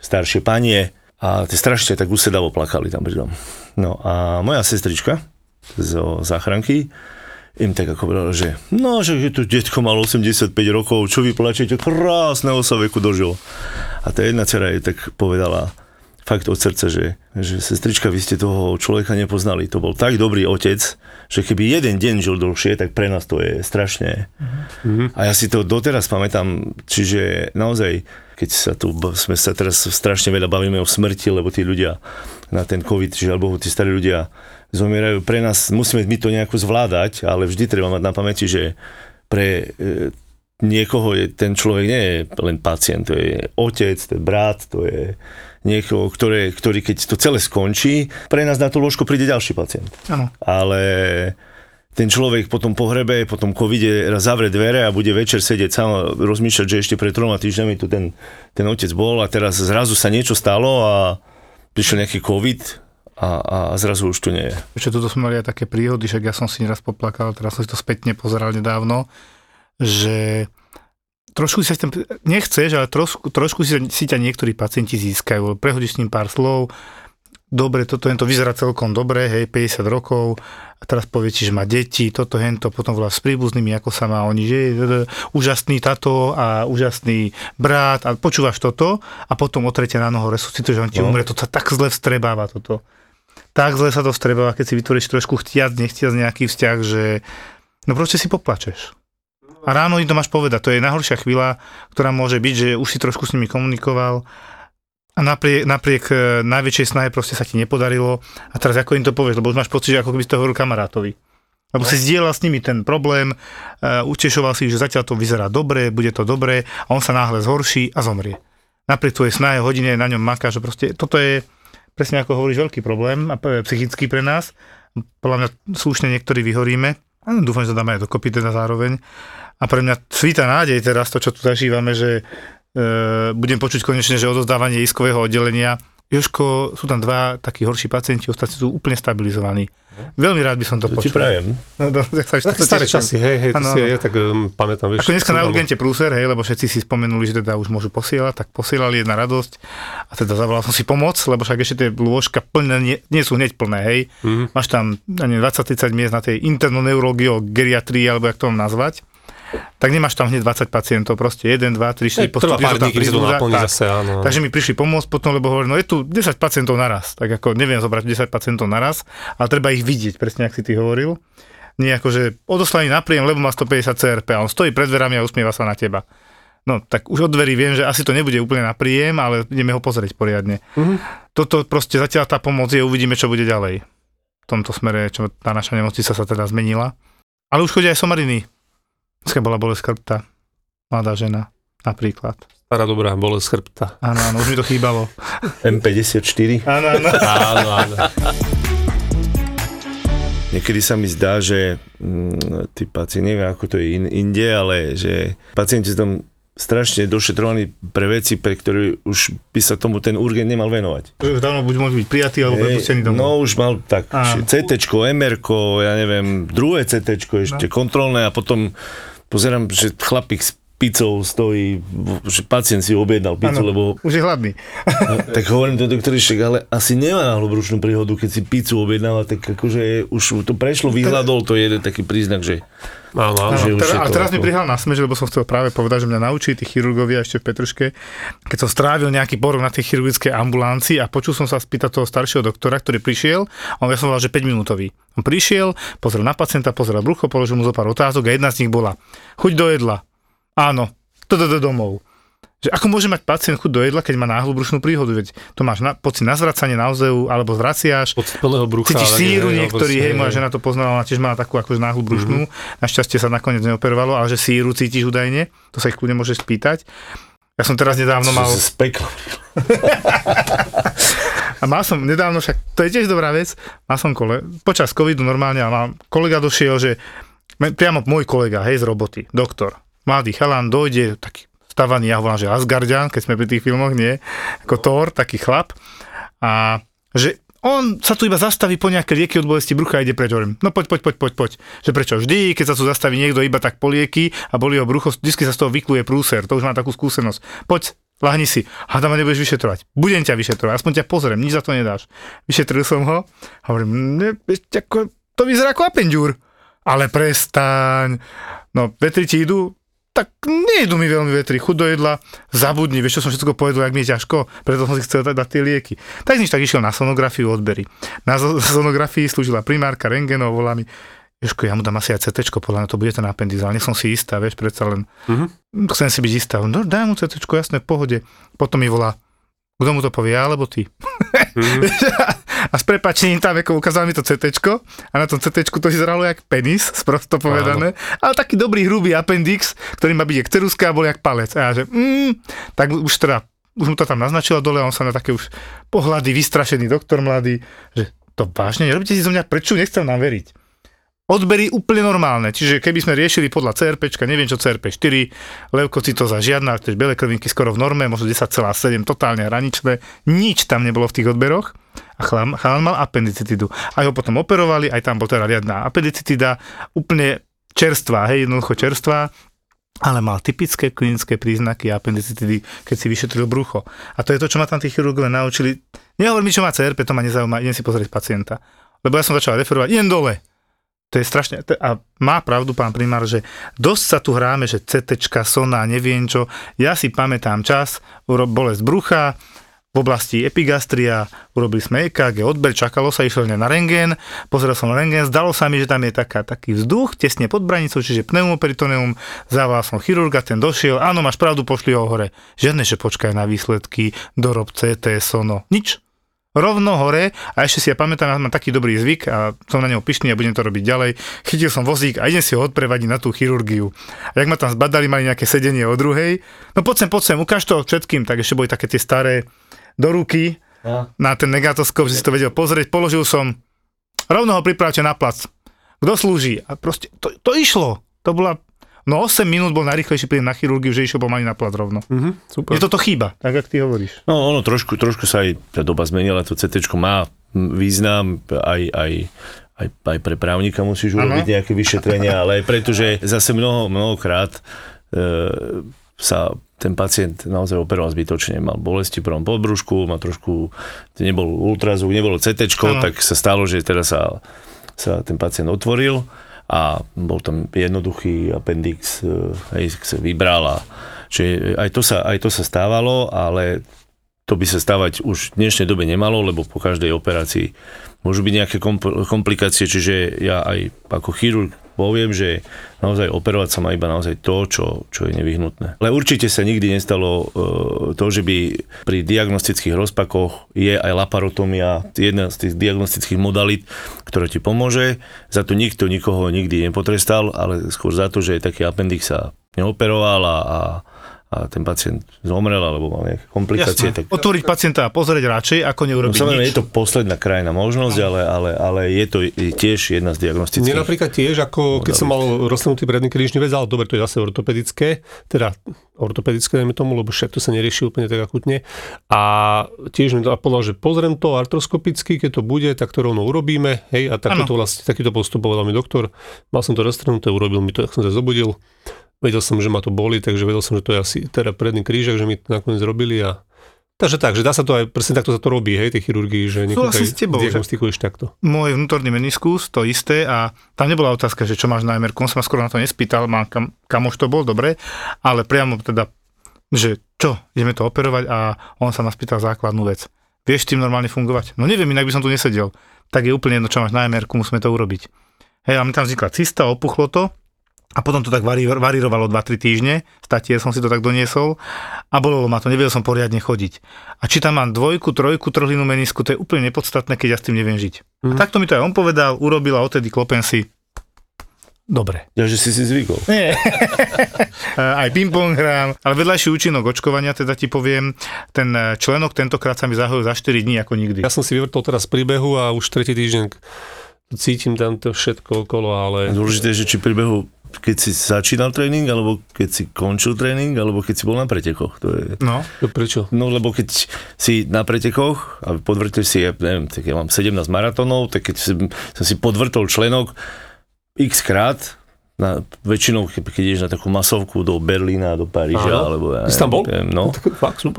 staršie panie. A tie strašne tak usedavo plakali tam pri tom. No a moja sestrička zo záchranky im tak ako povedala, že to detko malo 85 rokov, čo vy plačete, krásneho sa veku dožilo. A tá jedna dcera jej tak povedala fakt od srdca, že sestrička, vy ste toho človeka nepoznali. To bol tak dobrý otec, že keby jeden deň žil dlhšie, tak pre nás to je strašné. A ja si to doteraz pamätám, čiže naozaj keď sme sa teraz strašne veľa bavíme o smrti, lebo tí ľudia na ten COVID, žiaľ Bohu, tí starí ľudia zomierajú. Pre nás, musíme my to nejako zvládať, ale vždy treba mať na pamäti, že pre niekoho ten človek nie je len pacient, to je otec, to je brat, to je niekoho, ktorý keď to celé skončí, pre nás na tú lôžku príde ďalší pacient. Ano. Ale ten človek po tom pohrebe, po tom covide zavre dvere a bude večer sedieť sám a rozmýšľať, že ešte pred 3 týždňami tu ten otec bol a teraz zrazu sa niečo stalo a prišiel nejaký covid a zrazu už tu nie je. Ešte toto sme mali aj také príhody, že ja som si nieraz poplakal, teraz som si to spätne pozeral nedávno, že trošku si tam, nechceš, ale trošku si ťa niektorí pacienti získajú, prehodíš s ním pár slov, dobre, toto hento vyzerá celkom dobre, hej, 50 rokov, a teraz povie, čiže má deti, toto hento, potom volá s príbuznými, ako sa má oni, že úžasný tato a úžasný brat a počúvaš toto a potom o 3:00 ráno ho resuscituje, že on ti umre, to sa tak zle vstrebáva toto. Tak zle sa to vstrebáva, keď si vytvoríš trošku chtiac, nechtiac nejaký vzťah, že no proste si poplačeš. A ráno im to máš povedať, to je najhoršia chvíľa, ktorá môže byť, že už si trošku s nimi komunikoval, a napriek najväčšej snahe proste sa ti nepodarilo a teraz ako im to povieš, lebo už máš pocit, že ako keby si to hovoril kamarátovi. Lebo si zdieľal s nimi ten problém, utešoval si, že zatiaľ to vyzerá dobre, bude to dobre a on sa náhle zhorší a zomrie. Napriek tvojej snahe hodine na ňom maká, že proste toto je presne ako hovoríš veľký problém a psychický pre nás. Podľa mňa slušne niektorí vyhoríme. A dúfam, že to dáme aj dokopy teda zároveň. A pre mňa svíta nádej teraz to, čo tu zažívame, že budem počuť konečne, že odozdávanie iskového oddelenia. Jožko, sú tam dva takí horší pacienti, ostatní sú úplne stabilizovaní. Veľmi rád by som to počul. Ti prajem. No, staré časy, hej, to si ja tak pamätám. Vieš, ako dneska na urgente prúser, hej, lebo všetci si spomenuli, že teda už môžu posielať, tak posielali, jedna radosť. A teda zavolal som si pomoc, lebo však ešte tie lôžka plné, nie sú hneď plné, hej. Mm-hmm. Máš tam 20-30 miest na tej internoneurológii, geriatrii, alebo jak to mám nazvať. Tak nemáš tam hneď 20 pacientov, proste 1, 2, 3, 4 postupne sa tam prizúda. Takže mi prišli pomôcť potom, lebo hovorili, no je tu 10 pacientov naraz, tak ako neviem zobrať 10 pacientov naraz, ale treba ich vidieť, presne ak si ty hovoril. Nie ako, že odoslaný na príjem, lebo má 150 CRP a on stojí pred dverami a usmieva sa na teba. No, tak už od dverí viem, že asi to nebude úplne na príjem, ale ideme ho pozrieť poriadne. Mm-hmm. Toto proste zatiaľ tá pomoc je, uvidíme, čo bude ďalej. V tomto smere, čo tá naša nemocnica sa teda zmenila. Ale už chodia aj somariny. Dneska bola bolesť chrbta. Mladá žena, napríklad. Stará dobrá bolesť chrbta. Áno, áno, už mi to chýbalo. M54. Áno, áno. Áno, áno. Niekedy sa mi zdá, že tí pacienti, neviem ako to je inde, ale že pacienti sú tam strašne došetrovaní pre veci, pre ktoré už by sa tomu ten urgent nemal venovať. Dávno buď môže byť prijatý, alebo prepustený domov. No už mal tak CTčko, MRko, ja neviem, druhé CTčko ešte kontrolné a potom pozerám, že chlapík s pizzou stojí, že pacient si objednal pizzu, lebo... už je hladný. Tak hovorím to doktori, však, ale asi nemá náhlobručnú príhodu, keď si pizzu objednal, tak akože už to prešlo, vyhľadol, to je jeden taký príznak, že... Áno, a teraz mi prihľal na smeč, lebo som chcel práve povedať, že mňa naučili tí chirurgovia ešte v Petruške, keď som strávil nejaký porok na tej chirurgickej ambulancii a počul som sa spýtať toho staršieho doktora, ktorý prišiel, a on ja som volal, že 5-minútový. On prišiel, pozrel na pacienta, pozrel brucho, položil mu zo pár otázok a jedna z nich bola: chuť do jedla. Áno, to domov. Že ako môže mať pacient chuť do jedla, keď má náhlu brušnú príhodu, veď to máš pocit na zvracanie, naozeu, alebo zvraciaš, cítiš síru niektorý, hej, moja žena to poznala, ona tiež mala takú akože náhlu brušnú, našťastie sa nakoniec neoperovalo, ale že síru cítiš údajne, to sa ich kľudne môžeš spýtať. Ja som teraz nedávno mal... A mal som nedávno, však to je tiež dobrá vec, mal som počas covidu normálne, a mám kolega došiel, že priamo môj kolega, hej, z roboty, doktor, mladý chalan, dojde taký stavaný, ja ho volám, že Asgardian, keď sme pri tých filmoch, nie, ako Thor, taký chlap. A že on sa tu iba zastaví po nejaké lieky od bolesti brucha a ide preč, hovorím, no poď. Že prečo vždy, keď sa tu zastaví niekto iba tak po lieky a boli ho brucho, vždy sa z toho vykluje prúser, to už má takú skúsenosť. Poď, lahni si, hádam, ma nebudeš vyšetrovať. Budem ťa vyšetrovať, aspoň ťa pozriem, nič za to nedáš. Vyšetril som ho a hovorím, to vyzerá ako apendúr. Ale prestaň, no vetri ti idú, tak nejdu mi veľmi vetri, chuť do jedla, zabudni, vieš, čo som všetko povedal, jak mi je ťažko, preto som si chcel dať tie lieky. Tak nič, tak išiel na sonografiu odbery. Na sonografii slúžila primárka, rentgenov, volá mi, Jožko, ja mu dám asi aj CTčko, podľa mňa to bude ten apendix, ale nech som si istá, vieš, predsa len, chcem si byť istá, no daj mu CTčko, jasné, v pohode. Potom mi volá, kto mu to povie, ja, alebo ty? A s prepáčením tam ako ukázal mi to CTčko a na tom CTčku to vyzeralo jak penis, sprosto povedané, ale taký dobrý hrubý appendix, ktorý má byť jak ceruzka a bol jak palec. A ja že tak už teda, už mu to tam naznačilo dole a on sa na také už pohľady, vystrašený doktor mladý, že to vážne, nerobíte si zo mňa prečo, nechcem nám veriť. Odbery úplne normálne, čiže keby sme riešili podľa CRPčka, neviem čo CRP4, leukocytóza žiadna, tiež biele krvinky skoro v norme, možno 10,7, totálne hraničné, nič tam nebolo v tých odberoch a chlán mal appendicitidu. Aj ho potom operovali, aj tam bol teda riadna appendicitida, úplne čerstvá, hej, jednoducho čerstvá. ale mal typické klinické príznaky appendicitidy, keď si vyšetril brucho. A to je to, čo ma tam tí chirurgovia naučili. Nehovor mi, čo má CRP, to ma nezaujíma, idem si pozrieť pacienta. Lebo ja som začal referovať, idem dole. To je strašne, a má pravdu pán primár, že dosť sa tu hráme, že CTčka, sona, neviem čo. Ja si pamätám čas, bolesť brucha, v oblasti epigastria, urobili sme EKG, odber, čakalo sa, išiel na rengén, pozeral som na rengén, zdalo sa mi, že tam je taký vzduch, tesne pod branicou, čiže pneumoperitoneum, zavolal som chirurga, ten došiel, áno, máš pravdu, pošli ho hore. Žiadne, že počkaj na výsledky, dorob CT, sono, nič. Rovno hore, a ešte si ja pamätám, ja mám taký dobrý zvyk a som na neho pyšný a budem to robiť ďalej. Chytil som vozík a idem si ho odprevadiť na tú chirurgiu. A jak ma tam zbadali, mali nejaké sedenie o druhej, no poď sem, ukáž to všetkým, tak ešte boli také tie staré do ruky, ja. Na ten negatoskop, že si to vedel pozrieť, položil som, rovno ho pripravte na plac. Kto slúži? A proste to išlo. To bola, 8 minút bol najrýchlejší príjem na chirurgiu, že išiel pomaly na plac rovno. Super. Je toto chýba, tak jak ty hovoríš. No ono trošku sa aj tá doba zmenila, to CTčko má význam aj pre právnika musíš urobiť nejaké vyšetrenia, ale aj preto, že zase mnohokrát sa ten pacient naozaj operoval zbytočne, mal bolesti v prvom podbrušku, mal trošku, nebol ultrazvuk, nebolo CTčko, tak sa stalo, že teraz sa ten pacient otvoril a bol tam jednoduchý appendix, sa vybral. Čiže aj to sa stávalo, ale to by sa stávať už v dnešnej dobe nemalo, lebo po každej operácii môžu byť nejaké komplikácie, čiže ja aj ako chirurg poviem, že naozaj operovať sa má iba naozaj to, čo je nevyhnutné. Ale určite sa nikdy nestalo to, že by pri diagnostických rozpakoch je aj laparotomia, jedna z tých diagnostických modalít, ktorá ti pomôže. Za to nikto nikoho nikdy nepotrestal, ale skôr za to, že taký appendix sa neoperoval a ten pacient zomrel alebo mal nejaké komplikácie. Jasne. Tak otvoriť pacienta a pozrieť radšej, ako neurobiť nič. Je to posledná krajná možnosť, ale je to tiež jedna z diagnostických. Mne napríklad tiež, ako keď som mal rozsunutý predný krížny väz, ale dobre, to je zase ortopedické, dajme tomu, lebo však to sa nerieši úplne tak akutne. A tiež mi povedal, že pozriem to artroskopicky, keď to bude, tak to rovno urobíme. Hej, a takýto postup povedal mi doktor. Mal som to roztrhnuté, urobil mi to, ak som sa zobudil. Vedel som, že ma to boli, takže vedel som, že to je asi teda predný krížak, že mi to nakoniec robili a... Takže dá sa to aj, presne takto sa to robí, hej, tej chirurgii, že niekto diagnostikuješ takto. Môj vnútorný meniskus, to isté, a tam nebola otázka, že čo máš na MR, som ma skoro na to nespýtal, kamož to bol, dobre, ale priamo teda, že čo, ideme to operovať a on sa ma spýtal základnú vec. Vieš tým normálne fungovať? No neviem, inak by som tu nesedel. Tak je úplne jedno, čo máš na MR, musíme to urobiť. Hej, a mi tam vznikla cysta, opuchlo to. A potom to tak varírovalo 2-3 týždne, statier som si to tak doniesol a bolelo ma to, nevedel som poriadne chodiť. A či tam mám 2, 3 trhlinu menisku, to je úplne nepodstatné, keď ja s tým neviem žiť. A takto mi to aj on povedal, urobil a odtedy klopem si. Dobre. Ja, že si zvykol. Nie. Aj ping-pong hrám. Ale vedľajší účinok očkovania, teda ti poviem, ten členok tentokrát sa mi zahojil za 4 dní ako nikdy. Ja som si vyvrtol teraz príbehu a už 3. týždeň cítim tam to všetko okolo, ale... Dôležité, že či príbehu keď si začínal tréning, alebo keď si končil tréning, alebo keď si bol na pretekoch. To je... No, prečo? No, lebo keď si na pretekoch a podvrtil si, tak ja mám 17 maratónov, tak keď som si podvrtol členok x krát, väčšinou, keď ideš na takú masovku do Berlína, do Paríža, alebo ja Istanbul?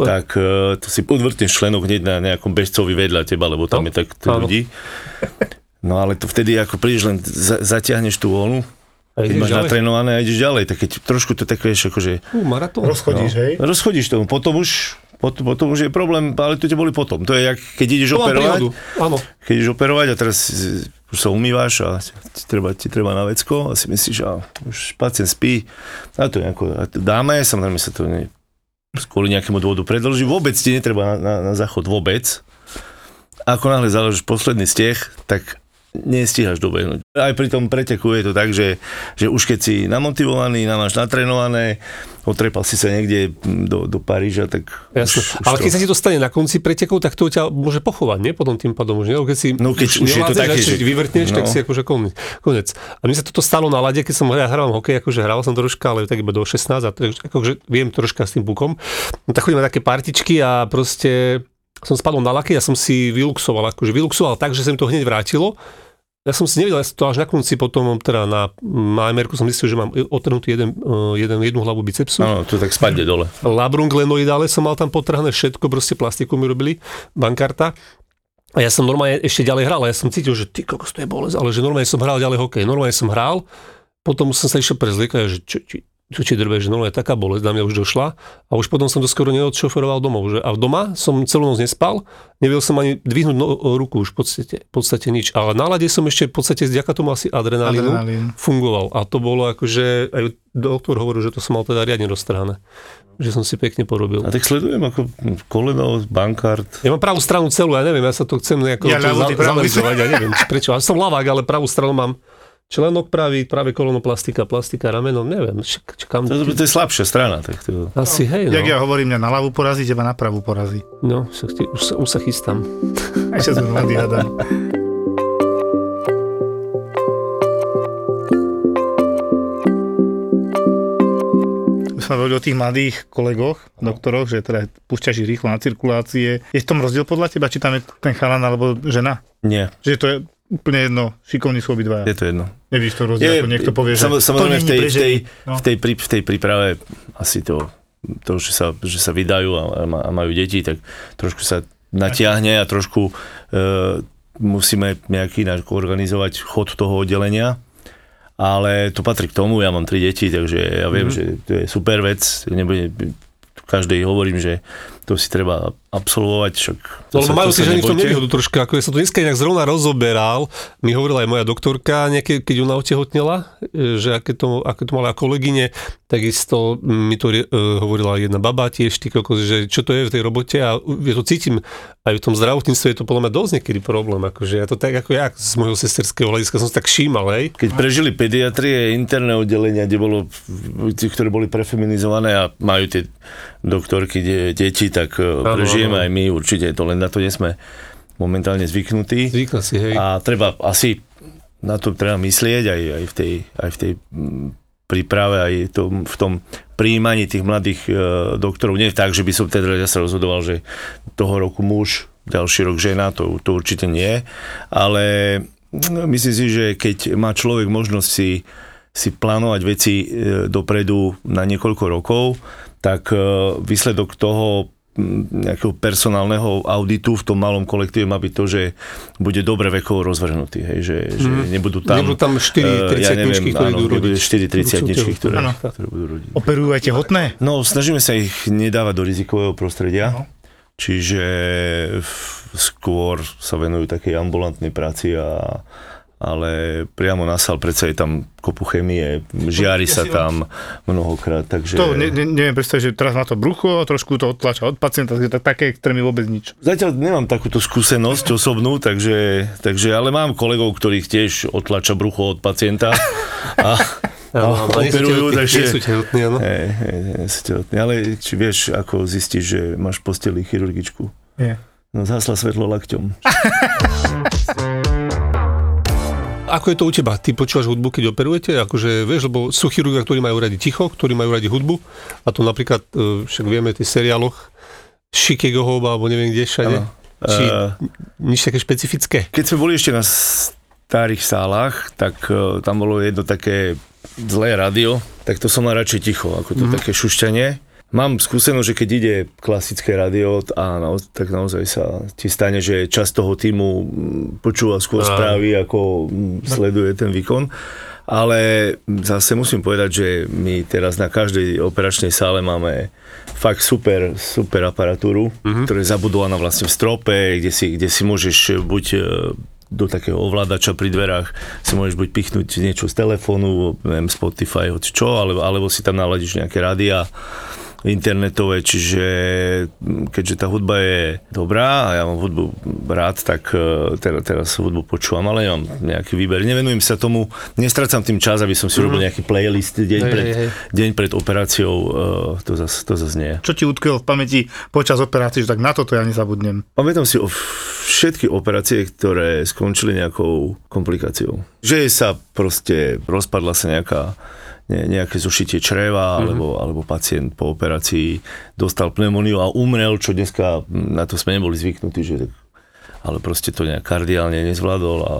Tak to si podvrtneš členok hneď na nejakom bežcovi vedľa teba, lebo tam je tak ľudí. No, ale to vtedy, ako prídeš len, zatiahneš tú voľnu, keď máš natrénované a ideš ďalej, tak keď trošku to tak vieš, akože... maratón. Rozchodíš, hej? Rozchodíš tomu, potom už je problém, ale to te boli potom. To je, keď ideš operovať, a teraz už sa umývaš a ti treba na vecko a si myslíš, a už pacient spí, a to nejako dáme, samozrejme sa to kvôli nejakému dôvodu predĺží. Vôbec ti netreba na záchod, vôbec. Ako náhle záležíš posledný steh, tak... nestíhaš dobehnúť. Aj pri tom preteku je to tak, že už keď si namotivovaný, máš natrénované, otrepal si sa niekde do Paríža, tak... Jasne, ale keď sa ti to stane na konci pretekov, tak to ťa môže pochovať, nie? Potom tým pádom už, nie? Keď si už je to také, že... vyvrtneš, tak si akože konec. A mne sa toto stalo na lade, keď som hral hokej, akože hral som troška, ale tak iba do 16, a akože viem troška s tým pukom. No, tak chodím na také partičky a proste... som spadol na laky a som si vyluxoval tak, že sa mi to hneď vrátilo Ja som si nevidel, ja to až na konci potom, teda na MR-ku som zistil, že mám otrhnutý jednu hlavu bicepsu. Áno, to tak spadne dole. Labrum glenoidále som mal tam potrhané všetko, proste plastiku mi robili, bankarta. A ja som normálne ešte ďalej hral, a ja som cítil, že ty kokos, to je bolesť, ale že normálne som hral ďalej hokej, normálne som hral, potom som sa išiel prezliekať, že čo drbe, že normálne taká bolesť na mňa už došla a už potom som to skoro neodšoferoval domov, že a doma som celú noc nespal, nevedel som ani dvihnúť ruku už v podstate nič, ale na ľade som ešte v podstate vďaka tomu asi adrenalínu fungoval a to bolo akože, aj doktor hovoril, že to som mal teda riadne roztrhané, že som si pekne porobil. A tak sledujem ako koleno, bankard. Ja mám pravú stranu celú, ja neviem, ja sa to chcem nejako zamerizovať, ja neviem prečo, ale som ľavák, ale pravú stranu mám. Členok pravý, práve kolóno, plastika, rameno, neviem. Kam... To je slabšia strana. Tak to... Asi, hej, no. Jak ja hovorím, mňa na ľavú porazí, teba na pravú porazí. No, už sa chystám. Aj sa sme mladí, Adam. Už sme hovorili o tých mladých kolegoch, doktoroch, že teda púšťaš ich rýchlo na cirkulácie. Je v tom rozdiel podľa teba, či tam je ten chalan alebo žena? Nie. Že to je... Úplne jedno, šikovní sú obidvaja. Je to jedno. Nevíš to rozdiel, ako niekto povie, že... Samozrejme v tej príprave asi to že sa vydajú a majú deti, tak trošku sa natiahne a trošku musíme nejaký organizovať chod toho oddelenia. Ale to patrí k tomu, ja mám 3 deti, takže ja viem, že to je super vec, nebude... Každej hovorím, že to si treba absolvovať. Však lebo majú si ženy v tom nevýhodu trošku, ako ja som to dneska inak zrovna rozoberal, mi hovorila aj moja doktorka, nejaké, keď ona otehotnela, že aké to mala kolegyne, takisto mi to hovorila jedna baba tiež, že čo to je v tej robote a ja to cítim, aj v tom zdravotníctve je to podľa mňa dosť niekedy problém, akože ja to tak ako ja z môjho sesterského hľadiska som tak šímal, hej. Keď prežili pediatrie, interné oddelenia, kde bolo, ktoré boli prefeminizované a majú tie doktorky, deti, tak prežijeme aj my určite, to len na to nie sme momentálne zvyknutí. Zvykla si, hej. A treba asi na to treba myslieť aj v tej príprave, aj v tom prijímaní tých mladých doktorov. Nie tak, že by som teda ja sa rozhodoval, že toho roku muž, ďalší rok žena, to určite nie, ale myslím si, že keď má človek možnosť si plánovať veci dopredu na niekoľko rokov, tak výsledok toho nejakého personálneho auditu v tom malom kolektíve má byť to, že bude dobre vekovo rozvrhnutý, hej, že nebudú tam 4 30-tničky, ktoré budú rodiť. 4 30-tničky, ktoré budú rodiť. Operujú aj tehotné? No, snažíme sa ich nedávať do rizikového prostredia, čiže skôr sa venujú takej ambulantnej práci ale priamo na sál predsa je tam kopu chemie, žiari sa tam mnohokrát, takže... To neviem predstaviť, že teraz má to brucho, trošku to odtlača od pacienta, takže také extrémy vôbec nič. Zatiaľ nemám takúto skúsenosť osobnú, takže ale mám kolegov, ktorých tiež odtlača brucho od pacienta a operujú, takže... Sú tehotní, áno. Sú tehotní, ale či vieš, ako zistiť, že máš v posteli chirurgičku? Nie. No zhasla svetlo lakťom. Ako je to u teba? Ty počúvaš hudbu, keď operujete? Akože, vieš, lebo sú chirurgia, ktorí majú radi ticho, ktorí majú radi hudbu. A to napríklad, však vieme, v tých seriáloch Chicago Hope, alebo neviem kde všade. Či nič také špecifické. Keď sme boli ešte na starých sálach, tak tam bolo jedno také zlé rádio, tak to som mal radšej ticho, ako to také šušťanie. Mám skúsenosť, že keď ide klasické rádio, tak naozaj sa ti stane, že časť toho týmu počúva skôr správy, ako sleduje ten výkon. Ale zase musím povedať, že my teraz na každej operačnej sále máme fakt super aparatúru, ktorá je zabudovaná vlastne v strope, kde si môžeš buď... do takého ovládača pri dverách si môžeš buď pichnúť niečo z telefónu, neviem, Spotify, hoď čo, alebo si tam naladiš nejaké rádia internetové, čiže keďže tá hudba je dobrá a ja mám hudbu rád, tak teraz hudbu počúvam, ale nemám nejaký výber. Nevenujem sa tomu, nestrácam tým čas, aby som si robil nejaký playlist deň pred operáciou, to zase nie. Čo ti utkvelo v pamäti počas operácie, že tak na toto ja nezabudnem? Pamätám si o všetky operácie, ktoré skončili nejakou komplikáciou. Že sa proste rozpadla sa nejaké zušitie čreva, alebo pacient po operácii dostal pneumóniu a umrel, čo dneska, na to sme neboli zvyknutí, že, ale proste to nejak kardiálne nezvládol a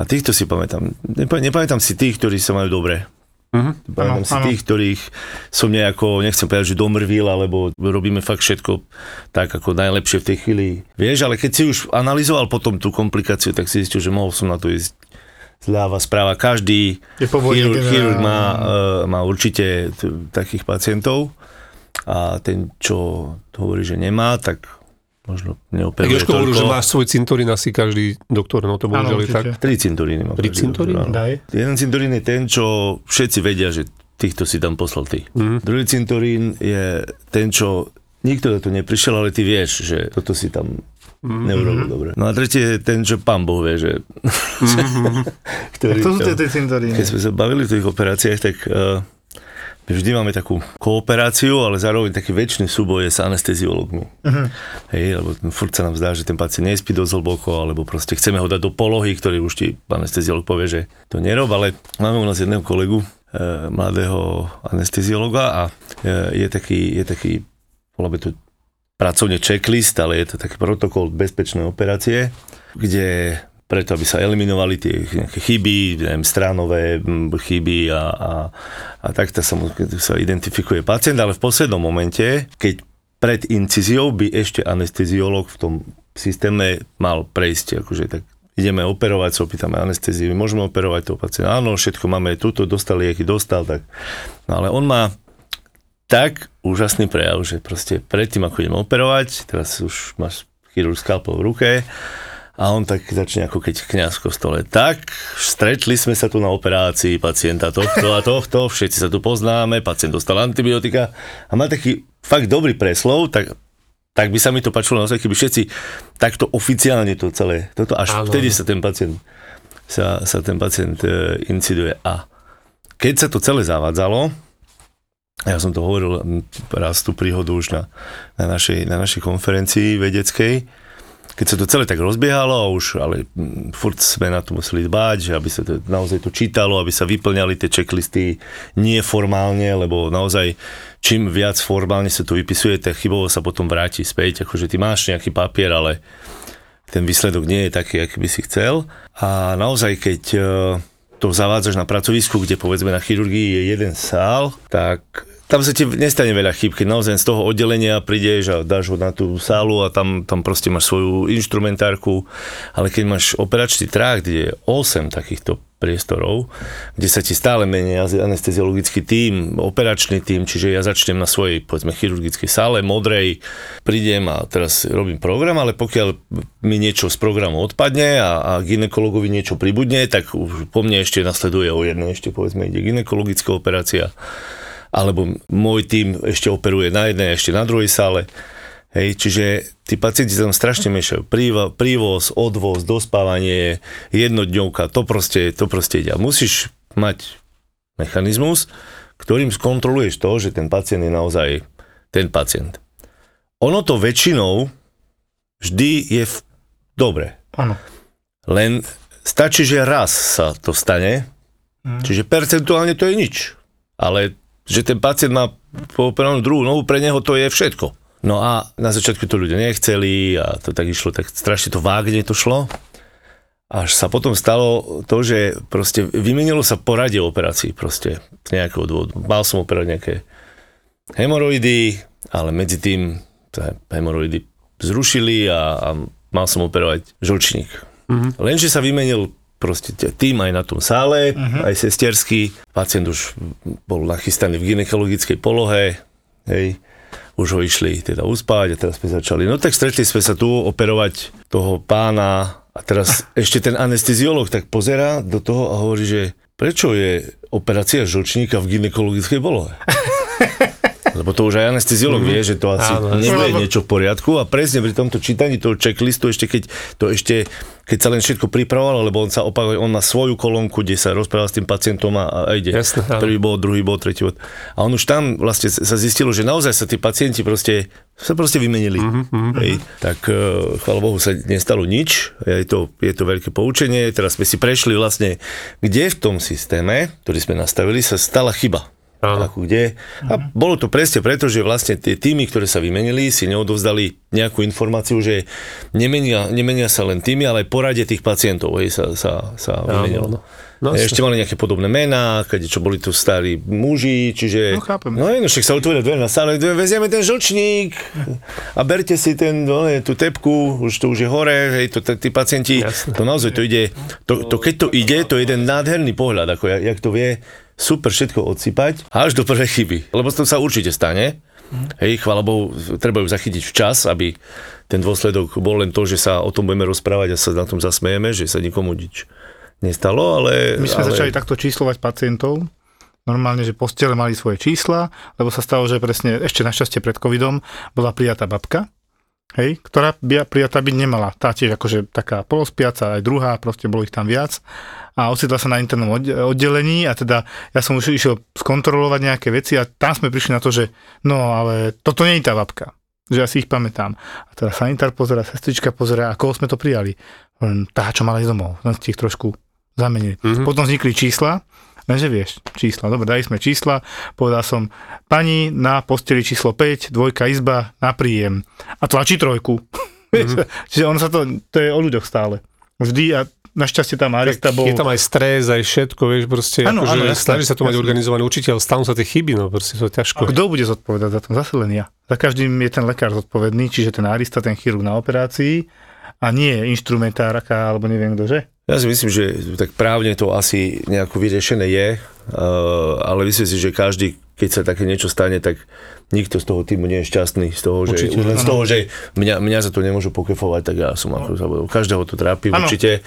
A týchto si pamätám. Nepamätám si tých, ktorí sa majú dobre. Pamätám si tých, ktorých som nejako, nechcem povedať, že domrvil, alebo robíme fakt všetko tak, ako najlepšie v tej chvíli. Vieš, ale keď si už analyzoval potom tú komplikáciu, tak si zistil, že mohol som na to ísť zľava, správa. Každý chirurg má určite takých pacientov a ten, čo hovorí, že nemá, tak možno neoperuje toľko. Tak Jožko hovorí, že máš svoj cintorín asi každý doktor, no to bohužiaľ je tak. 3 cintoríny má. 3 cintoríny? Jeden cintorín je ten, čo všetci vedia, že týchto si tam poslal ty. Druhý cintorín je ten, čo nikto to neprišiel, ale ty vieš, že toto si tam neurobil dobre. No a tretie je ten, že pán Boh vie, že... To sú tie cintoríny. Keď sme sa bavili v tých operáciách, tak... Vždy máme takú kooperáciu, ale zároveň taký väčší súboj je s anesteziológmi. Hej, lebo furt sa nám zdá, že ten pacient nespí dosť hlboko, alebo proste chceme ho dať do polohy, ktorý už ti anesteziológ povie, že to nerob, ale máme u nás jedného kolegu, mladého anesteziológa a je taký, voláme to pracovne checklist, ale je to taký protokol bezpečnej operácie, kde... preto, aby sa eliminovali tie nejaké chyby, neviem, stránové chyby a takto sa identifikuje pacient, ale v poslednom momente, keď pred incíziou by ešte anesteziolog v tom systéme mal prejsť, akože tak ideme operovať, sa opýtame anestéziu, môžeme operovať toho pacienta, áno, všetko máme tuto, dostali, aký dostal, tak. No ale on má tak úžasný prejav, že proste predtým, ako ideme operovať, teraz už máš chirurg skalpel v ruke, a on tak začne ako keď kňaz v kostole. Tak, stretli sme sa tu na operácii pacienta tohto a tohto, všetci sa tu poznáme, pacient dostal antibiotika a má taký fakt dobrý preslov, tak by sa mi to páčilo naozaj, keby všetci takto oficiálne to celé, toto až áno. Vtedy sa ten pacient inciduje. A keď sa to celé zavádzalo, ja som to hovoril raz tú príhodu už na našej konferencii vedeckej, keď sa to celé tak rozbiehalo, ale furt sme na to museli dbať, že aby sa to naozaj to čítalo, aby sa vyplňali tie checklisty neformálne, lebo naozaj čím viac formálne sa to vypisuje, tak chybovo sa potom vráti späť, akože ty máš nejaký papier, ale ten výsledok nie je taký, aký by si chcel. A naozaj, keď to zavádzaš na pracovisku, kde povedzme na chirurgii je jeden sál, tak... tam sa ti nestane veľa chýb, keď naozaj z toho oddelenia prídeš a dáš ho na tú sálu a tam proste máš svoju inštrumentárku, ale keď máš operačný trakt, kde je 8 takýchto priestorov, kde sa ti stále mení anesteziologický tím, operačný tím, čiže ja začnem na svojej, povedzme, chirurgickej sále, modrej, prídem a teraz robím program, ale pokiaľ mi niečo z programu odpadne a gynekologovi niečo pribudne, tak po mne ešte nasleduje o jednej, ešte povedzme ide gynekologická operácia, alebo môj tím ešte operuje na jednej, ešte na druhej sále. Hej, čiže tí pacienti tam strašne miešajú. Prívoz, odvoz, dospávanie, jednodňovka, to proste ide. Musíš mať mechanizmus, ktorým skontroluješ to, že ten pacient je naozaj ten pacient. Ono to väčšinou vždy je dobre. Áno. Len stačí, že raz sa to stane, čiže percentuálne to je nič. Ale že ten pacient má pooperanú druhú nohu, pre neho to je všetko. No a na začiatku to ľudia nechceli a to tak išlo, tak strašne to vágne to šlo. Až sa potom stalo to, že proste vymenilo sa poradie operácií proste z nejakého dôvodu. Mal som operovať nejaké hemoroidy, ale medzi tým hemoroidy zrušili a mal som operovať žlčník. Lenže sa vymenil proste tým aj na tom sále, aj sestierský. Pacient už bol nachystaný v gynekologickej polohe, hej, už ho išli teda uspať a teraz sme začali. No tak stretli sme sa tu operovať toho pána a teraz ešte ten anesteziolog tak pozerá do toho a hovorí, že prečo je operácia žlčníka v gynekologickej polohe? Lebo to už aj anesteziolog vie, že to asi nebude niečo v poriadku a presne pri tomto čítaní toho checklistu, keď sa len všetko pripravovalo, lebo on má svoju kolónku, kde sa rozpráva s tým pacientom a ide. Jasne, prvý bod, druhý bod, tretí bod. A on už tam vlastne sa zistilo, že naozaj sa tí pacienti proste vymenili. Tak chvála Bohu sa nestalo nič. Je to veľké poučenie. Teraz sme si prešli vlastne, kde v tom systéme, ktorý sme nastavili, sa stala chyba. a kde. A bolo to presne preto, že vlastne tie týmy, ktoré sa vymenili, si neodovzdali nejakú informáciu, že nemenia sa len týmy, ale aj poradie tých pacientov, hej, sa vymenilo. No, ešte mali nejaké podobné mená, keď čo boli tu starí muži, čiže... No, chápem. No, však sa otvoria dvere na stále, vezieme ten žlčník a berte si tú tepku, už to už je hore, hej, to, tí pacienti, jasne. To naozaj to ide, keď to ide, to je jeden nádherný pohľad, ako jak to vie super všetko odsypať, až do prvej chyby, lebo to sa určite stane, hej, chvála Bohu, treba ju zachytiť včas, aby ten dôsledok bol len to, že sa o tom budeme rozprávať a sa na tom zasmejeme, že sa nikomu nič nestalo, ale... My sme začali takto číslovať pacientov. Normálne, že postele mali svoje čísla, lebo sa stalo, že presne ešte našťastie pred covidom bola prijatá babka, hej, ktorá prijatá byť nemala. Tá tiež akože taká polospiaca, aj druhá, proste bolo ich tam viac. A osiedla sa na internom oddelení a teda ja som už išiel skontrolovať nejaké veci a tam sme prišli na to, že no, ale toto nie je tá babka. Že ja si ich pamätám. A teda sanitár pozera, sestrička pozera, a koho sme to prijali. Tá, čo mala ísť domov. Len si ich trošku zamenili. Mm-hmm. Potom vznikli čísla, lenže vieš, čísla. Dobre, dali sme čísla, povedal som, pani na posteli číslo 5, dvojka izba, na príjem. A tlačí trojku. Mm-hmm. Čiže ono sa to je o ľuďoch stále. Vždy a našťastie tam aresta bol... Je tam aj stres, aj všetko, vieš, proste, akože snaží sa to mať organizovaný učiteľ, stávam sa tie chyby, no proste to je ťažko. A kto bude zodpovedať za to? Zase len ja. Za každým je ten lekár zodpovedný, čiže ten arista, ten chirurg na operácii a nie inštrumentárka, alebo neviem kto, že? Ja si myslím, že tak právne to asi nejako vyriešené je, ale myslím si, že každý, keď sa také niečo stane, tak nikto z toho týmu nie je šťastný. Z toho, určite, že, z toho, že mňa za to nemôžu pokefovať, tak ja som ako zabudol. Každého to trápi, ano. Určite,